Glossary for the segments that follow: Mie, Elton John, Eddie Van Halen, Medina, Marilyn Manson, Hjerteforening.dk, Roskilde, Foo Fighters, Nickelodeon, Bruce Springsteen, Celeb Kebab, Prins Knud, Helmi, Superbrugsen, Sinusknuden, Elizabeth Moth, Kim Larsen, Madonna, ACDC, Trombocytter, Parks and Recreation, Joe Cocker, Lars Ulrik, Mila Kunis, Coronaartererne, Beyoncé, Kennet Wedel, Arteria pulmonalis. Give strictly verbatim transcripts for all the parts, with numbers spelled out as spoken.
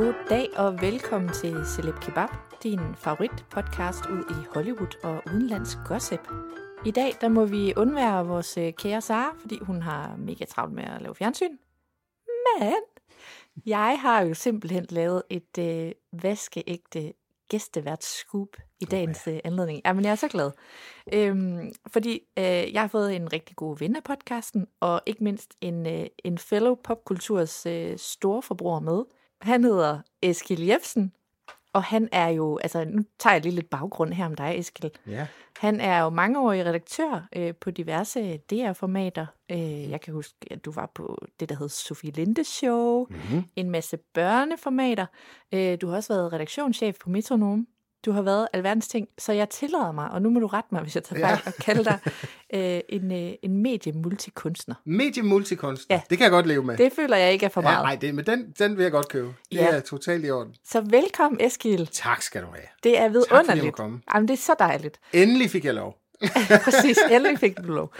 God dag og velkommen til Celeb Kebab, din favoritpodcast ud i Hollywood og udenlandsk gossip. I dag der må vi undvære vores kære Sara, fordi hun har mega travlt med at lave fjernsyn. Men jeg har jo simpelthen lavet et øh, vaskeægte gæsteværtsscoop i dagens øh, anledning. Jamen, jeg er så glad, øhm, fordi øh, jeg har fået en rigtig god ven af podcasten, og ikke mindst en, øh, en fellow popkulturs øh, store forbruger med. Han hedder Eskil Jefsen, og han er jo, altså nu tager jeg lige lidt baggrund her om dig, Eskil. Yeah. Han er jo mangeårig redaktør øh, på diverse D R-formater. Øh, jeg kan huske, at du var på det, der hed Sofie Linde Show, mm-hmm. en masse børneformater. Øh, du har også været redaktionschef på Metronom. Du har været alverdens ting, så jeg tillader mig, og nu må du rette mig, hvis jeg tager fejl, og kalde dig øh, en, øh, en mediemultikunstner. Mediemultikunstner, ja. Det kan jeg godt leve med. Det føler jeg ikke er for meget. Ja, nej, det, men den, den vil jeg godt købe. Det ja. er totalt i orden. Så velkommen, Eskil. Tak skal du have. Det er vidunderligt. Tak, Jamen, det er så dejligt. Endelig fik jeg lov. Præcis, endelig fik du lov.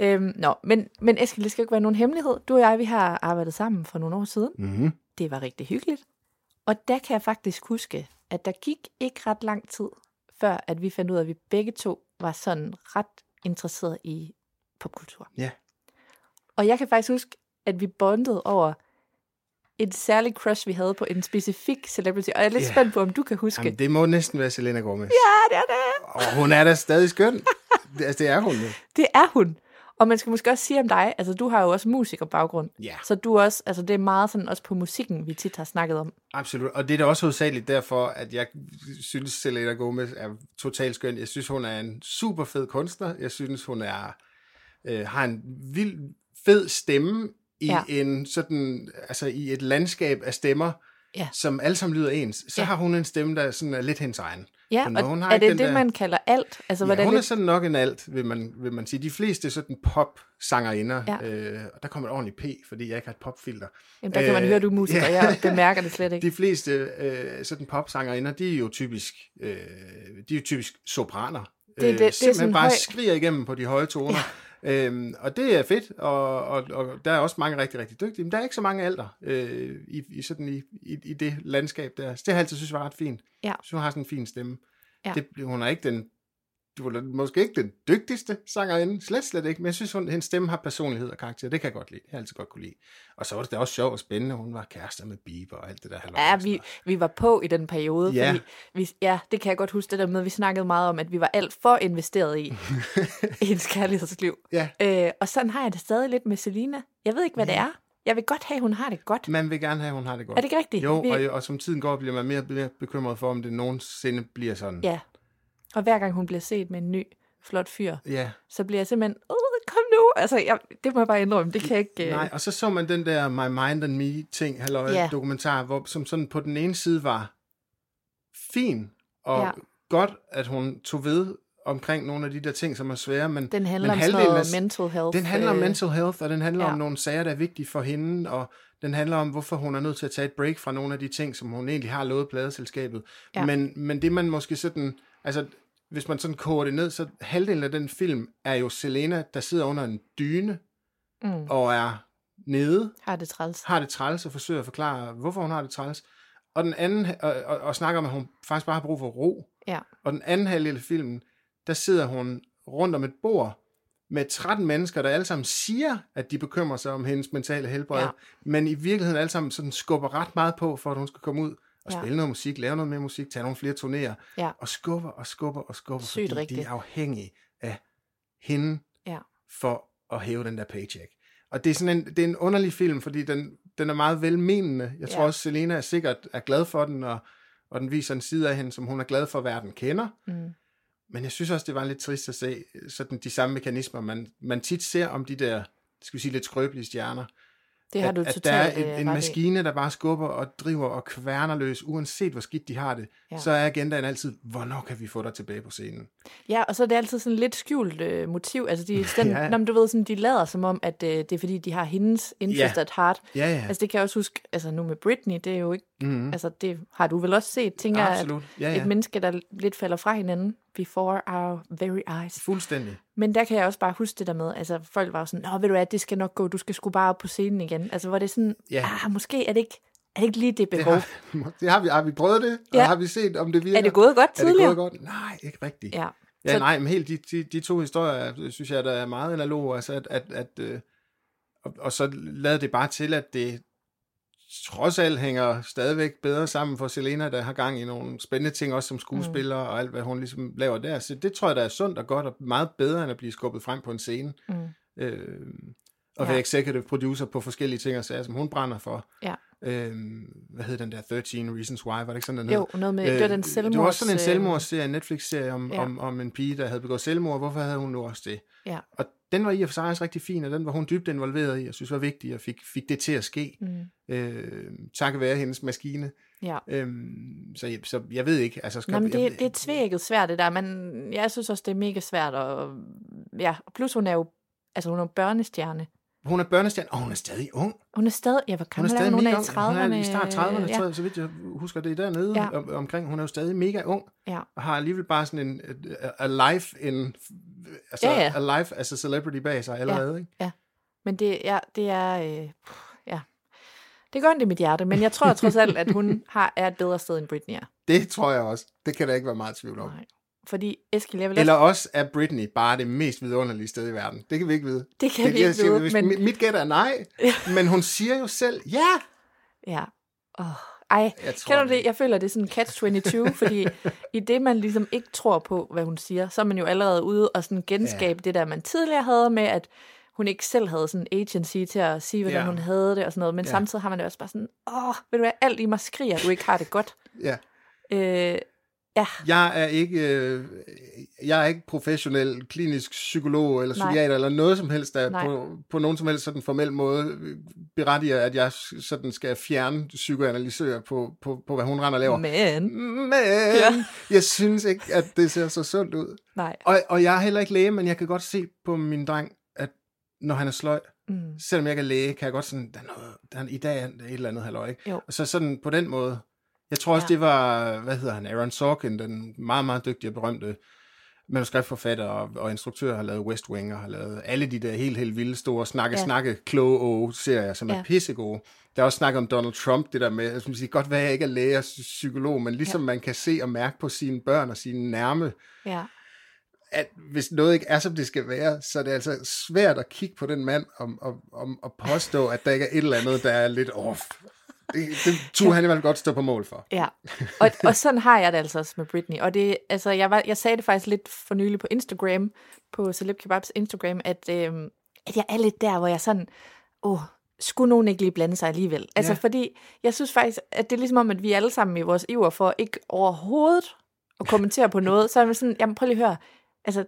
Øhm, nå, men, men Eskil, det skal ikke være nogen hemmelighed. Du og jeg, vi har arbejdet sammen for nogle år siden. Mm-hmm. Det var rigtig hyggeligt. Og der kan jeg faktisk huske, at der gik ikke ret lang tid, før at vi fandt ud af, at vi begge to var sådan ret interesserede i popkultur. Ja. Yeah. Og jeg kan faktisk huske, at vi bondede over et særligt crush, vi havde på en specifik celebrity. Og jeg er lidt yeah. spændt på, om du kan huske. Jamen, det må næsten være Selena Gomez. Ja, det er det. Og hun er da stadig skøn. det, altså, det er hun. Ja. Det er hun. Og man skal måske også sige om dig, altså du har jo også musikerbaggrund, yeah. så du også, altså det er meget sådan også på musikken, vi tit har snakket om. Absolut, og det er da også hovedsageligt derfor, at jeg synes, Selena Gomez er totalt skøn. Jeg synes, hun er en super fed kunstner. Jeg synes, hun er øh, har en vild fed stemme i ja. en sådan, altså i et landskab af stemmer, ja. som alle sammen lyder ens. Så ja. har hun en stemme, der sådan er lidt hendes egen. Ja, og hun har er det det, der... man kalder alt? Altså, ja, hun er lidt... sådan nok en alt, vil man, vil man sige. De fleste er sådan pop-sangerinder, ja. øh, og der kommer et ordentligt P, fordi jeg ikke har et popfilter. Jamen, der kan øh, man høre, du er musiker, ja. jeg bemærker det slet ikke. De fleste øh, sådan pop-sangerinder, de er jo typisk, øh, de er jo typisk sopraner. Det, det, øh, simpelthen det er bare høj... skriger igennem på de høje toner. Ja. Øhm, og det er fedt, og, og, og der er også mange rigtig, rigtig dygtige, men der er ikke så mange alder øh, i, i, sådan i, i, i det landskab der. Så det har jeg altid synes var ret fint. Ja. Så hun har sådan en fin stemme. Ja. Det, hun er ikke den, du er måske ikke den dygtigste sangerinde, slet slet ikke, men jeg synes, hun, hendes stemme har personlighed og karakter, det kan jeg godt lide, jeg har altid godt kunne lide. Og så var det da også sjovt og spændende, hun var kærester med Bieber og alt det der. Ja, vi, vi var på i den periode, ja. fordi vi, ja, det kan jeg godt huske det der med, vi snakkede meget om, at vi var alt for investeret i hendes kærlighedsliv. Ja. Øh, og sådan har jeg det stadig lidt med Selena. Jeg ved ikke, hvad ja. det er. Jeg vil godt have, hun har det godt. Man vil gerne have, hun har det godt. Er det ikke rigtigt? Jo, vi... og, og som tiden går, bliver man mere, mere bekymret for, om det nogensinde bliver sådan. Ja. Og hver gang hun bliver set med en ny, flot fyr, yeah. så bliver jeg simpelthen, åh, kom nu. Altså, jeg, det må jeg bare indrømme, det kan jeg ikke... Uh... Nej, og så så man den der My Mind and Me-ting, halløj, yeah. dokumentar, hvor, som sådan på den ene side var fin, og yeah. godt, at hun tog ved omkring nogle af de der ting, som er svære, men... Den handler men om sådan noget af, mental health. Den handler øh... om mental health, og den handler yeah. om nogle sager, der er vigtige for hende, og Den handler om, hvorfor hun er nødt til at tage et break fra nogle af de ting, som hun egentlig har lovet pladeselskabet. Ja. Men, men det man måske sådan, altså hvis man sådan koger det ned, så halvdelen af den film er jo Selena, der sidder under en dyne mm. og er nede. Har det træls. Har det træls og forsøger at forklare, hvorfor hun har det træls. Og den anden, og, og, og snakker om, at hun faktisk bare har brug for ro. Ja. Og den anden halvdel af filmen, der sidder hun rundt om et bord med tretten mennesker, der alle sammen siger, at de bekymrer sig om hendes mentale helbred, ja. Men i virkeligheden alle sammen sådan skubber ret meget på, for at hun skal komme ud og ja. Spille noget musik, lave noget mere musik, tage nogle flere turnéer, ja. Og skubber og skubber og skubber, sygt fordi rigtigt. De er afhængige af hende ja. For at hæve den der paycheck. Og det er sådan en, det er en underlig film, fordi den, den er meget velmenende. Jeg tror ja. Også, Selena er sikkert er glad for den, og, og den viser en side af hende, som hun er glad for, at verden kender. Mm. Men jeg synes også, det var lidt trist at se sådan de samme mekanismer, man, man tit ser om de der, skal vi sige, lidt skrøbelige stjerner. Det har at, du at der er en, en maskine, der bare skubber og driver og kværner løs, uanset hvor skidt de har det, ja. Så er agendaen altid, hvornår kan vi få dig tilbage på scenen? Ja, og så er det altid sådan lidt skjult øh, motiv. Altså, de, den, ja. Når du ved, sådan, de lader som om, at øh, det er fordi, de har hendes interest ja. At heart. Ja, ja. Altså, det kan jeg også huske, altså nu med Britney, det er jo ikke, mm-hmm. altså det har du vel også set, tænker jeg, at ja, ja. Et menneske, der lidt falder fra hinanden, before our very eyes. Fuldstændig. Men der kan jeg også bare huske det der med, altså folk var jo sådan, nå ved du hvad, det skal nok gå, du skal sgu bare op på scenen igen. Altså var det sådan, ja. ah, måske er det, ikke, er det ikke lige det behov. Det har, det har, vi, har vi prøvet det, ja. Og har vi set, om det virker. Er det gået godt tidligere? Er det gået godt? Nej, ikke rigtigt. Ja, ja så... nej, men helt de, de, de to historier, synes jeg, der er meget analoge, altså at, at, at øh, og, og så lader det bare til, at det trods alt hænger stadigvæk bedre sammen for Selena, der har gang i nogle spændende ting, også som skuespiller mm. og alt, hvad hun ligesom laver der. Så det tror jeg, der er sundt og godt, og meget bedre, end at blive skubbet frem på en scene. Mm. Øh, og ja. Være executive producer på forskellige ting og sager, som hun brænder for. Ja. Øh, hvad hed den der, thirteen Reasons Why? Var det ikke sådan, den hed? Jo, noget med, øh, det var den selvmords... Det var også sådan en selvmordsserie, en Netflix-serie om, ja. om, om en pige, der havde begået selvmord. Hvorfor havde hun nu også det? Ja. Og den var i og for sig også rigtig fin, og den var hun dybt involveret i, og synes var vigtig, og fik, fik det til at ske, mm. øh, takket være hendes maskine. Ja. Øhm, så, jeg, så jeg ved ikke. Altså, skal Nå, men det, jeg, det er tvækket svært, det der, men jeg synes også, det er mega svært, og ja, plus hun er jo, altså hun er børnestjerne. Hun er børnestjerne, og hun er stadig ung. Hun er stadig, jeg var gammel, hun er, hun er i trediverne. Hun er i start trediverne, ja. jeg, så vidt jeg husker det dernede ja. om, omkring. Hun er jo stadig mega ung, ja. Og har alligevel bare sådan en alive, altså, ja, ja. alive, altså celebrity bag sig allerede. Ja, ikke? Ja. Men det, ja, det er, øh, ja, det gør ondt i mit hjerte, men jeg tror trods alt, at hun har, er et bedre sted end Britney er. Det tror jeg også, det kan der ikke være meget tvivl om. Nej. Fordi Eskil, jeg vil også... Eller også er Britney bare det mest vidunderlige sted i verden. Det kan vi ikke vide. Det kan det, vi ikke siger, vide, men... Mit, mit gæt er nej, men hun siger jo selv, ja! Ja. Oh, ej, jeg kender det? Jeg føler, det er sådan en catch twenty-two, fordi i det, man ligesom ikke tror på, hvad hun siger, så er man jo allerede ude og sådan genskabe ja. Det der, man tidligere havde med, at hun ikke selv havde sådan en agency til at sige, hvordan ja. Hun havde det og sådan noget, men ja. Samtidig har man jo også bare sådan, åh, oh, ved du hvad, alt i mig skriger, at du ikke har det godt. Ja. Øh, Ja. Jeg er ikke, øh, jeg er ikke professionel klinisk psykolog eller psykiater Nej. Eller noget som helst, der på, på nogen som helst sådan formel måde berettiger, at jeg sådan skal fjerne psykoanalysører på, på, på hvad hun render og laver. Men, men ja. jeg synes ikke, at det ser så sundt ud. Nej. Og, og jeg er heller ikke læge, men jeg kan godt se på min dreng, at når han er sløj, mm. selvom jeg ikke er læge, kan jeg godt sådan, der er noget, der er, i dag er et eller andet halløj, ikke? Jo. Og så sådan på den måde. Jeg tror også, ja. Det var, hvad hedder han, Aaron Sorkin, den meget, meget dygtige og berømte manuskriptforfatter og, og instruktør, har lavet West Wing og har lavet alle de der helt, helt vilde store snakke-snakke-kloge-serier, som ja. Er pissegode. Der er også snak om Donald Trump, det der med, som siger, godt være, jeg ikke er læge og psykolog, men ligesom ja. Man kan se og mærke på sine børn og sine nærme, ja. At hvis noget ikke er, som det skal være, så er det altså svært at kigge på den mand og, og, og, og påstå, at der ikke er et eller andet, der er lidt off. Det, det turde han i hvert fald godt stå på mål for. Ja, og, og sådan har jeg det altså også med Britney. Og det, altså, jeg, var, jeg sagde det faktisk lidt for nylig på Instagram, på Celeb Kebabs Instagram, at, øhm, at jeg er lidt der, hvor jeg sådan, åh, skulle nogen ikke lige blande sig alligevel? Altså, ja. Fordi jeg synes faktisk, at det er ligesom om, at vi alle sammen i vores iver for ikke overhovedet at kommentere på noget, så er man sådan, jamen prøv lige at høre, altså,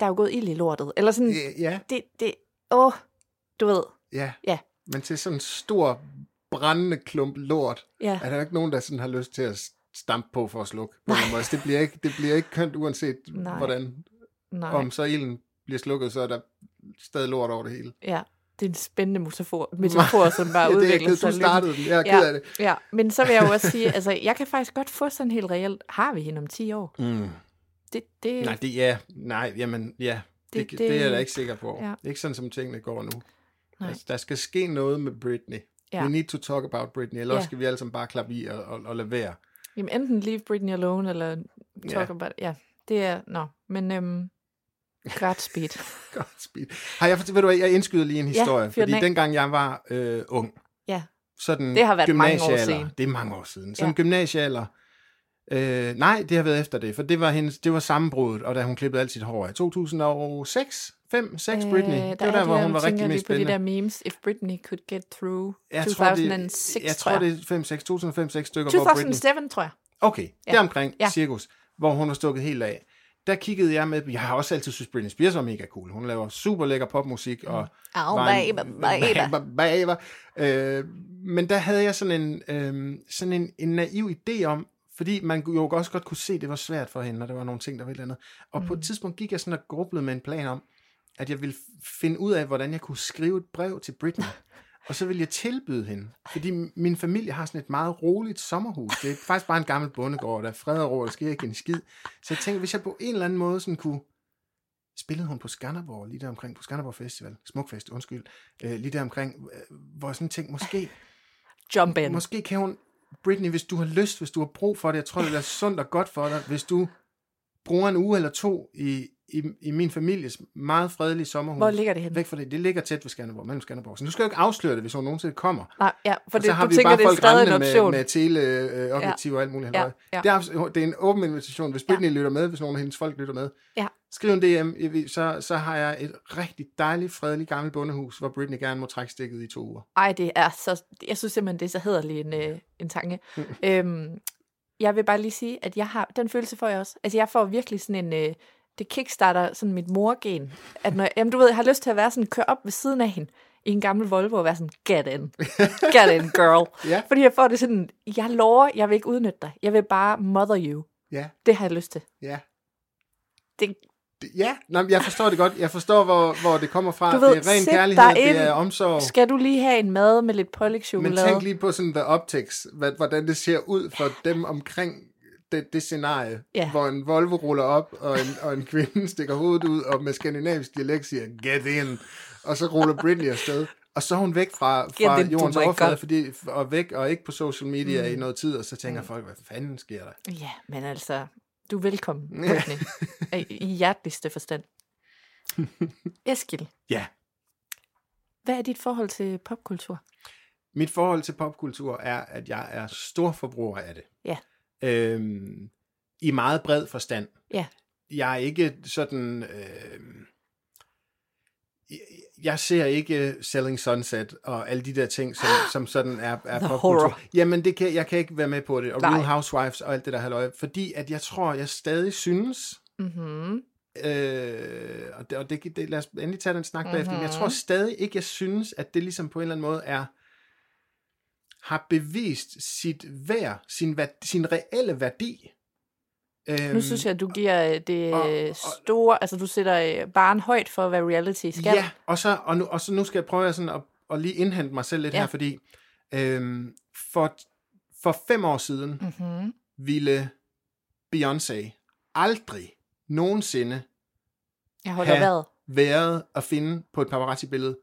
der er jo gået ild i lortet. Eller sådan, ja. det, det, åh, du ved. Ja, ja. Men til sådan en stor... brændende klump lort, ja. Er der ikke nogen, der sådan har lyst til at stampe på for at slukke? Det bliver ikke, det bliver ikke kønt, uanset Nej. Hvordan. Nej. Om så ilden bliver slukket, så er der stadig lort over det hele. Ja, Det er en spændende metafor, metafor som bare ja, udvikler sig. Du startede den, jeg er ja, ked af det. Ja, men så vil jeg jo også sige, altså, jeg kan faktisk godt få sådan helt reelt, har vi hende om ti år? Mm. Det, det, nej, det ja, nej, jamen, ja, det, det, det, det er jeg da ikke sikker på. Ja. Det er ikke sådan, som tingene går nu. Altså, der skal ske noget med Britney. Ja. We need to talk about Britney, eller ja. Skal vi alle sammen bare klappe i og, og, og lade være. Jamen, enten leave Britney alone, eller talk ja. About, ja, det er, nå, no. men... Øhm, Godspeed. Godspeed. Har jeg ved du hvad, jeg indskyder lige en historie, ja, fordi dengang jeg var øh, ung. Ja. Sådan det har været mange år siden. Det er mange år siden. Som ja. Gymnasiealder. Øh, nej, det har været efter det, for det var hendes, det var sammenbruddet, og da hun klippede alt sit hår i to tusind og seks, fem, seks Britney. Øh, der det var der, der hvor hun var rigtig mest spændende. På de der memes, if Britney could get through jeg to tusind og seks. Tror det, jeg tror det er fem seks to tusind og fem seks stykker hvor Britney. to tusind og syv tror jeg. Okay, ja. Der omkring ja. Cirkus, hvor hun var stukket helt af. Der kiggede jeg med, jeg har også altid synes, Britney Spears var mega cool. Hun laver super lækker popmusik. Og oh, var en, baby, baby. Baby. Øh, men der havde jeg sådan en, øh, sådan en, en naiv idé om, fordi man jo også godt kunne se, det var svært for hende, og der var nogle ting, der var et eller andet. Og mm. på et tidspunkt gik jeg sådan og grublede med en plan om, at jeg ville finde ud af, hvordan jeg kunne skrive et brev til Britney. Og så ville jeg tilbyde hende, fordi min familie har sådan et meget roligt sommerhus. Det er faktisk bare en gammel bondegård, der er fred og ro, der sker ikke en skid. Så jeg tænkte, hvis jeg på en eller anden måde sådan kunne... Spillede hun på Skanderborg, lige der omkring, på Skanderborg Festival, Smukfest, undskyld, øh, lige der omkring, øh, hvor jeg sådan tænkte, måske... Jump in. Måske kan hun... Britney, hvis du har lyst, hvis du har brug for det, jeg tror, det er sundt og godt for dig, hvis du bruger en uge eller to i... I, i min families meget fredelige sommerhus. Hvor ligger det henne? Væk fra det. Det ligger tæt ved Skanderborg, mellem Skanderborg. Så nu skal jeg jo ikke afsløre det, hvis hun nogensinde kommer. Nej, ja, for det, så har du vi tænker, bare det er folk rendende med, med teleobjektiv ja. Og alt muligt. Ja, ja. Det, er, det er en åben invitation. Hvis Britney ja. Lytter med, hvis nogen af hendes folk lytter med, ja. Skriv en D M, så, så har jeg et rigtig dejligt, fredeligt gammelt bondehus, hvor Britney gerne må trække stikket i to uger. Ej, det er så... Jeg synes simpelthen, det er så hederlig en, ja. En tanke. øhm, jeg vil bare lige sige, at jeg har... Den følelse får jeg også. Altså, jeg får virkelig sådan en... Øh, det kickstarter sådan mit morgen, at når jeg, jamen du ved, jeg har lyst til at være sådan, køre op ved siden af hende i en gammel Volvo og være sådan, get in, get in girl. Ja. Fordi jeg får det sådan, jeg lover, jeg vil ikke udnytte dig, jeg vil bare mother you. Ja. Det har jeg lyst til. Ja. Det... Ja, nej, jeg forstår det godt, jeg forstår, hvor, hvor det kommer fra, ved, det er ren kærlighed, det er omsorg. Skal du lige have en mad med lidt pålægtschokolade? Men tænk lige på sådan the optics, hvordan det ser ud for dem omkring, Det, det scenarie, yeah. hvor en Volvo ruller op, og en, og en kvinde stikker hovedet ud, og med skandinavisk dialekt siger, get in, og så ruller Britney afsted. Og så er hun væk fra, fra jordens overflade, fordi, og væk, og ikke på social media mm. i noget tid, og så tænker mm. folk, hvad fanden sker der? Ja, men altså, du er velkommen, Britney, yeah. i, i hjerteligste forstand. Eskil, yeah. hvad er dit forhold til popkultur? Mit forhold til popkultur er, at jeg er stor forbruger af det. Ja. Yeah. Øhm, i meget bred forstand. Ja. Jeg er ikke sådan... Øhm, jeg ser ikke Selling Sunset og alle de der ting, som, som sådan er, er popkultur. Jamen, det kan, jeg kan ikke være med på det. Og Real Housewives og alt det der halløj. Fordi at jeg tror, jeg stadig synes... Mm-hmm. Øh, og det, og det, det, lad os endelig tage den snak mm-hmm. bagefter. Men jeg tror stadig ikke, jeg synes, at det ligesom på en eller anden måde er... har bevist sit værd, sin, værdi, sin reelle værdi. Nu synes jeg, at du giver det og, og, store, altså du sætter barn højt for, hvad reality skal. Ja, og så, og nu, og så nu skal jeg prøve sådan at, at lige indhente mig selv lidt ja. Her, fordi øhm, for, for fem år siden mm-hmm. ville Beyoncé aldrig nogensinde jeg holder have været. været at finde på et paparazzi-billede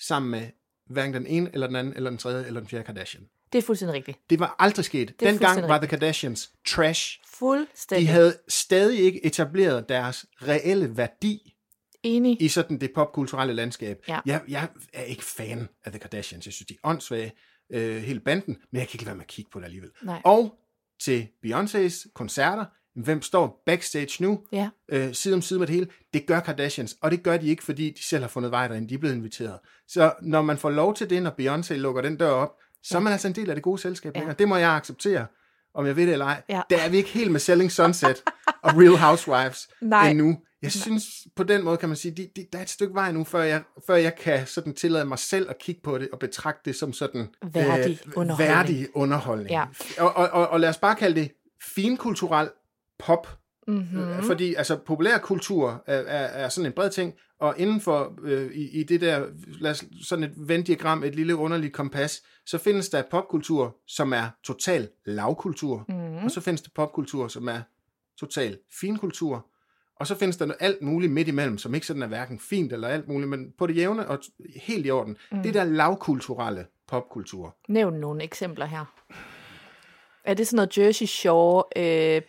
sammen med hverken den ene, eller den anden, eller den tredje, eller den fjerde Kardashian. Det er fuldstændig rigtigt. Det var aldrig sket. Dengang var The Kardashians trash. Fuldstændig. De havde stadig ikke etableret deres reelle værdi Enig. I sådan det popkulturelle landskab. Ja. Jeg, jeg er ikke fan af The Kardashians. Jeg synes, de er åndssvage, øh, hele banden, men jeg kan ikke lade være med at kigge på det alligevel. Nej. Og til Beyoncés koncerter, hvem står backstage nu, ja. øh, side om side med det hele, det gør Kardashians, og det gør de ikke, fordi de selv har fundet vej derinde, de er blevet inviteret. Så når man får lov til det, når Beyoncé lukker den dør op, så ja. Er man altså en del af det gode selskab, ja. Det må jeg acceptere, om jeg ved det eller ej. Ja. Der er vi ikke helt med Selling Sunset og Real Housewives Nej. Endnu. Jeg synes, på den måde kan man sige, at de, de, der er et stykke vej nu, før jeg, før jeg kan sådan tillade mig selv at kigge på det og betragte det som sådan værdig øh, underholdning. Værdig underholdning. Ja. Og, og, og, og lad os bare kalde det finkulturel pop Mm-hmm. Fordi altså, populærkultur er, er, er sådan en bred ting, og inden for øh, i, i det der, lad os, sådan et vendiagram, et lille underligt kompas, så findes der popkultur, som er total lavkultur, mm-hmm. og så findes der popkultur, som er total finkultur, og så findes der noget alt muligt midt imellem, som ikke sådan er hverken fint eller alt muligt, men på det jævne og helt i orden. Mm. Det der lavkulturelle popkultur. Nævn nogle eksempler her. Er det sådan noget Jersey Shore, øh, yeah,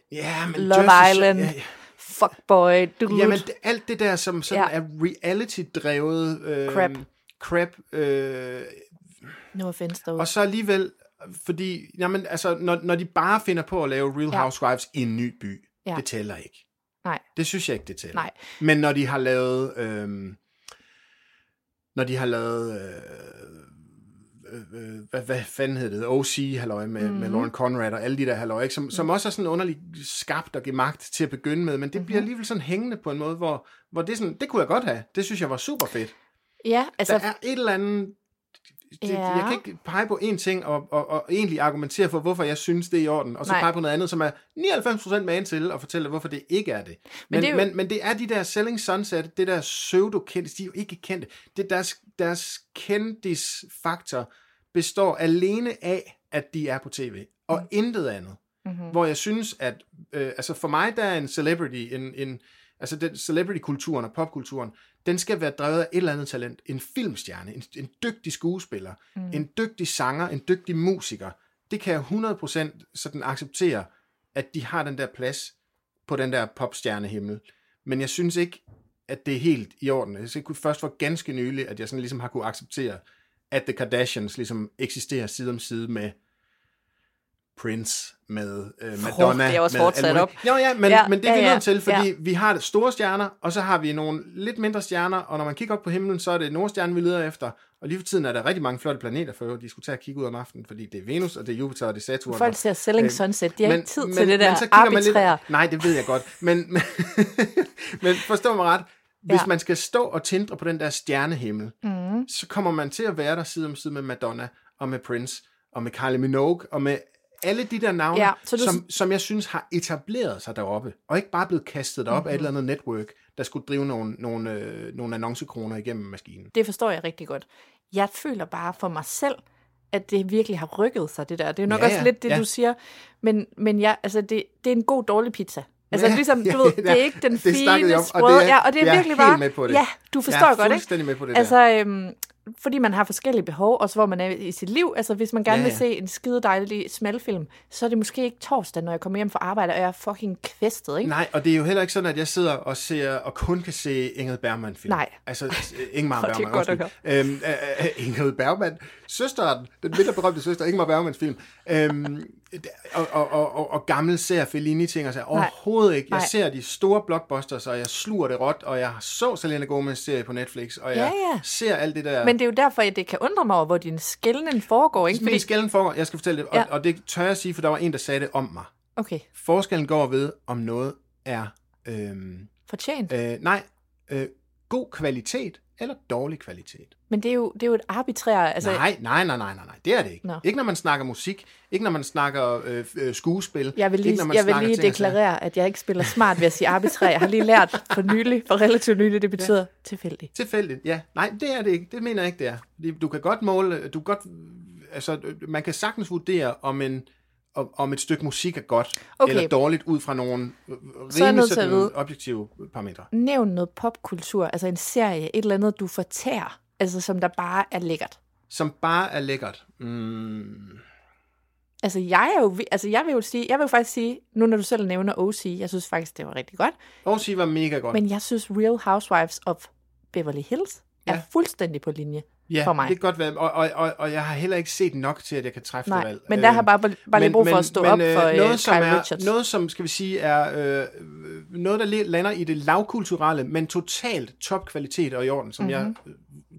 Love Jersey Island, yeah, yeah. Fuckboy, dude? Jamen alt det der, som sådan yeah. er reality-drevet øh, crap. crap øh, no offense, dog. Og så alligevel, fordi jamen, altså, når, når de bare finder på at lave Real Housewives ja. i en ny by, ja. det tæller ikke. Nej. Det synes jeg ikke, det tæller. Nej. Men når de har lavet, øh, når de har lavet... Øh, Hvad, hvad fanden hed det? O C halløj med, mm. med Lauren Conrad og alle de der halløj, som, som også er sådan underligt skabt og gemagt til at begynde med, men det mm-hmm. bliver alligevel sådan hængende på en måde, hvor, hvor det sådan, det kunne jeg godt have. Det synes jeg var super fedt. Ja, altså... Der er et eller andet... Det, ja. Jeg kan ikke pege på én ting og, og, og egentlig argumentere for, hvorfor jeg synes, det er i orden, og så Nej. pege på noget andet, som er nioghalvfems procent magen til og fortælle, hvorfor det ikke er det. Men, men, det, er jo... men, men det er de der Selling Sunset, det der pseudo-kendte, de er jo ikke kendte. Det deres, deres kendis-faktor består alene af, at de er på tv, og mm. intet andet. Mm-hmm. Hvor jeg synes, at øh, altså for mig, der er en celebrity, en, en, altså den celebrity-kulturen og popkulturen, den skal være drevet af et eller andet talent. En filmstjerne, en, en dygtig skuespiller, mm. en dygtig sanger, en dygtig musiker. Det kan jeg hundrede procent sådan acceptere, at de har den der plads på den der popstjernehimmel. Men jeg synes ikke, at det er helt i orden. Jeg synes først for ganske nylig, at jeg sådan ligesom har kunne acceptere, at The Kardashians ligesom eksisterer side om side med Prince, med øh, Madonna. Oh, det er også fortsat op. Jo, ja, men, ja, men det er vi ja, nødt til, fordi ja. vi har store stjerner, og så har vi nogle lidt mindre stjerner, og når man kigger op på himlen, så er det nogle stjerner, vi leder efter, og lige for tiden er der rigtig mange flotte planeter, for de skulle tage og kigge ud om aftenen, fordi det er Venus, og det er Jupiter, og det er Saturn. Folk ser Selling Sunset, de har men, ikke tid men, til det der arbitrære. Nej, det ved jeg godt, men, men, men forstå mig ret, hvis ja. man skal stå og tindre på den der stjernehimmel, mm. så kommer man til at være der side om side med Madonna, og med Prince, og med Kylie Minogue, og med alle de der navne, ja, du... som, som jeg synes har etableret sig deroppe, og ikke bare blevet kastet derop mm-hmm. af et eller andet network, der skulle drive nogle, nogle, øh, nogle annoncekroner igennem maskinen. Det forstår jeg rigtig godt. Jeg føler bare for mig selv, at det virkelig har rykket sig, det der. Det er jo nok ja, også lidt det, ja. du siger, men, men jeg, altså det, det er en god, dårlig pizza. Altså ja, ligesom, du ved, ja, det er ikke den fine sprøde, ja, og det er virkelig bare... Jeg er helt med på det. Ja, du forstår godt, ikke? Jeg er fuldstændig med på det der. Altså, øhm, fordi man har forskellige behov, også hvor man er i sit liv. Altså, hvis man gerne ja, ja. vil se en skide dejlig smalfilm, så er det måske ikke torsdag, når jeg kommer hjem fra arbejde, og jeg er fucking kvæstet, ikke? Nej, og det er jo heller ikke sådan, at jeg sidder og ser og kun kan se Ingrid Bergman-film. Nej. Altså, Ingmar Bergman. Det er godt at gøre. Øhm, øh, øh, Ingrid Bergman. Søsteren, den mindre berømte søster, Ingmar Bergmans film. Øhm, og, og, og, og, og gammel ser Fellini-ting og så overhovedet ikke. Jeg Nej. ser de store blockbusters, og jeg sluger det råt, og jeg så Selena Gomez serie på Netflix, og jeg ja, ja. ser alt det der... Men det er jo derfor, at det kan undre mig over, hvor din skælden foregår, ikke? Fordi... Min skælden foregår, jeg skal fortælle det, og, ja. og det tør jeg sige, for der var en, der sagde det om mig. Okay. Forskellen går ved, om noget er... Øhm, Fortjent? Øh, nej, øh, god kvalitet eller dårlig kvalitet. Men det er jo, det er jo et arbitrært... Altså... Nej, nej, nej, nej, nej, nej, det er det ikke. Nå. Ikke når man snakker musik, ikke når man snakker øh, øh, skuespil. Jeg vil lige, ikke, når man jeg vil lige deklarere, at jeg ikke spiller smart ved at sige arbitrært. Jeg har lige lært for nylig, for relativt nylig, det betyder ja. tilfældigt. Tilfældigt, ja. Nej, det er det ikke. Det mener jeg ikke, det er. Du kan godt måle... Du kan godt, altså, man kan sagtens vurdere, om en... om et stykke musik er godt okay. eller dårligt ud fra nogle rimelig sådan objektive parametre. Nævn noget popkultur, altså en serie, et eller andet, du fortærer, altså som der bare er lækkert. Som bare er lækkert. Mm. Altså jeg er jo, altså jeg vil jo sige, jeg vil jo faktisk sige, nu når du selv nævner O C, jeg synes faktisk, det var rigtig godt. O C var mega godt. Men jeg synes Real Housewives of Beverly Hills ja. er fuldstændig på linje. Ja, det kan godt være, og, og, og, og jeg har heller ikke set nok til, at jeg kan træffe Nej, det valg. Men der har bare, bare lige brug for men, at stå men, op for noget, uh, Kyle som er, Richards. Noget, som skal vi sige, er øh, noget, der lander i det lavkulturelle, men totalt topkvalitet og i orden, som mm-hmm. jeg øh,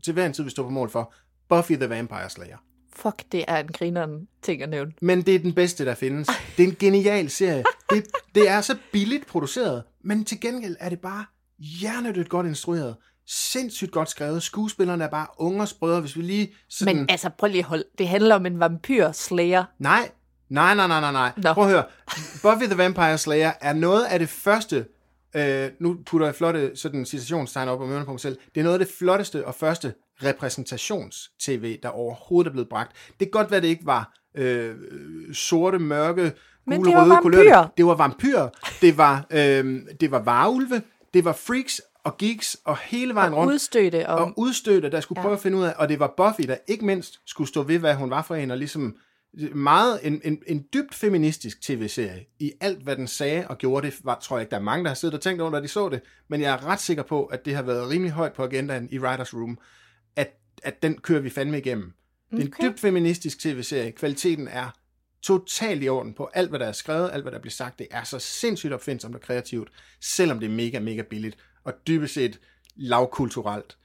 til hver en tid vil stå på mål for. Buffy the Vampire Slayer. Fuck, det er en grineren ting at nævne. Men det er den bedste, der findes. Det er en genial serie. det, det er så billigt produceret, men til gengæld er det bare hjernedødt godt instrueret. Sindssygt godt skrevet. Skuespillerne er bare unge og sprødre, hvis vi lige sådan... Men altså, prøv lige hold. Det handler om en vampyr-slayer. Nej, Nej, nej, nej, nej, nej. No. Prøv at høre. Buffy the Vampire Slayer er noget af det første, øh, nu putter jeg flotte sådan citationstegn op og møder på mig selv, det er noget af det flotteste og første repræsentations-tv, der overhovedet er blevet bragt. Det kan godt være, det ikke var øh, sorte, mørke, gule, røde kulører. Det var vampyrer. Det var, øh, det var varulve. Det var freaks og geeks og hele vejen og rundt. Udstøtte og... og udstøtte, der skulle ja. prøve at finde ud af. Og det var Buffy, der ikke mindst skulle stå ved, hvad hun var for en, og ligesom meget en, en, en dybt feministisk tv-serie. I alt, hvad den sagde og gjorde, det var, tror jeg ikke, der er mange, der har siddet og tænkt over, da de så det. Men jeg er ret sikker på, at det har været rimelig højt på agendaen i Writers Room, at, at den kører vi fandme igennem. Okay. Det er en dybt feministisk tv-serie. Kvaliteten er totalt i orden på alt, hvad der er skrevet, alt, hvad der bliver sagt. Det er så sindssygt opfindsomt og kreativt, selvom det er mega, mega billigt og dybest set lavkulturelt.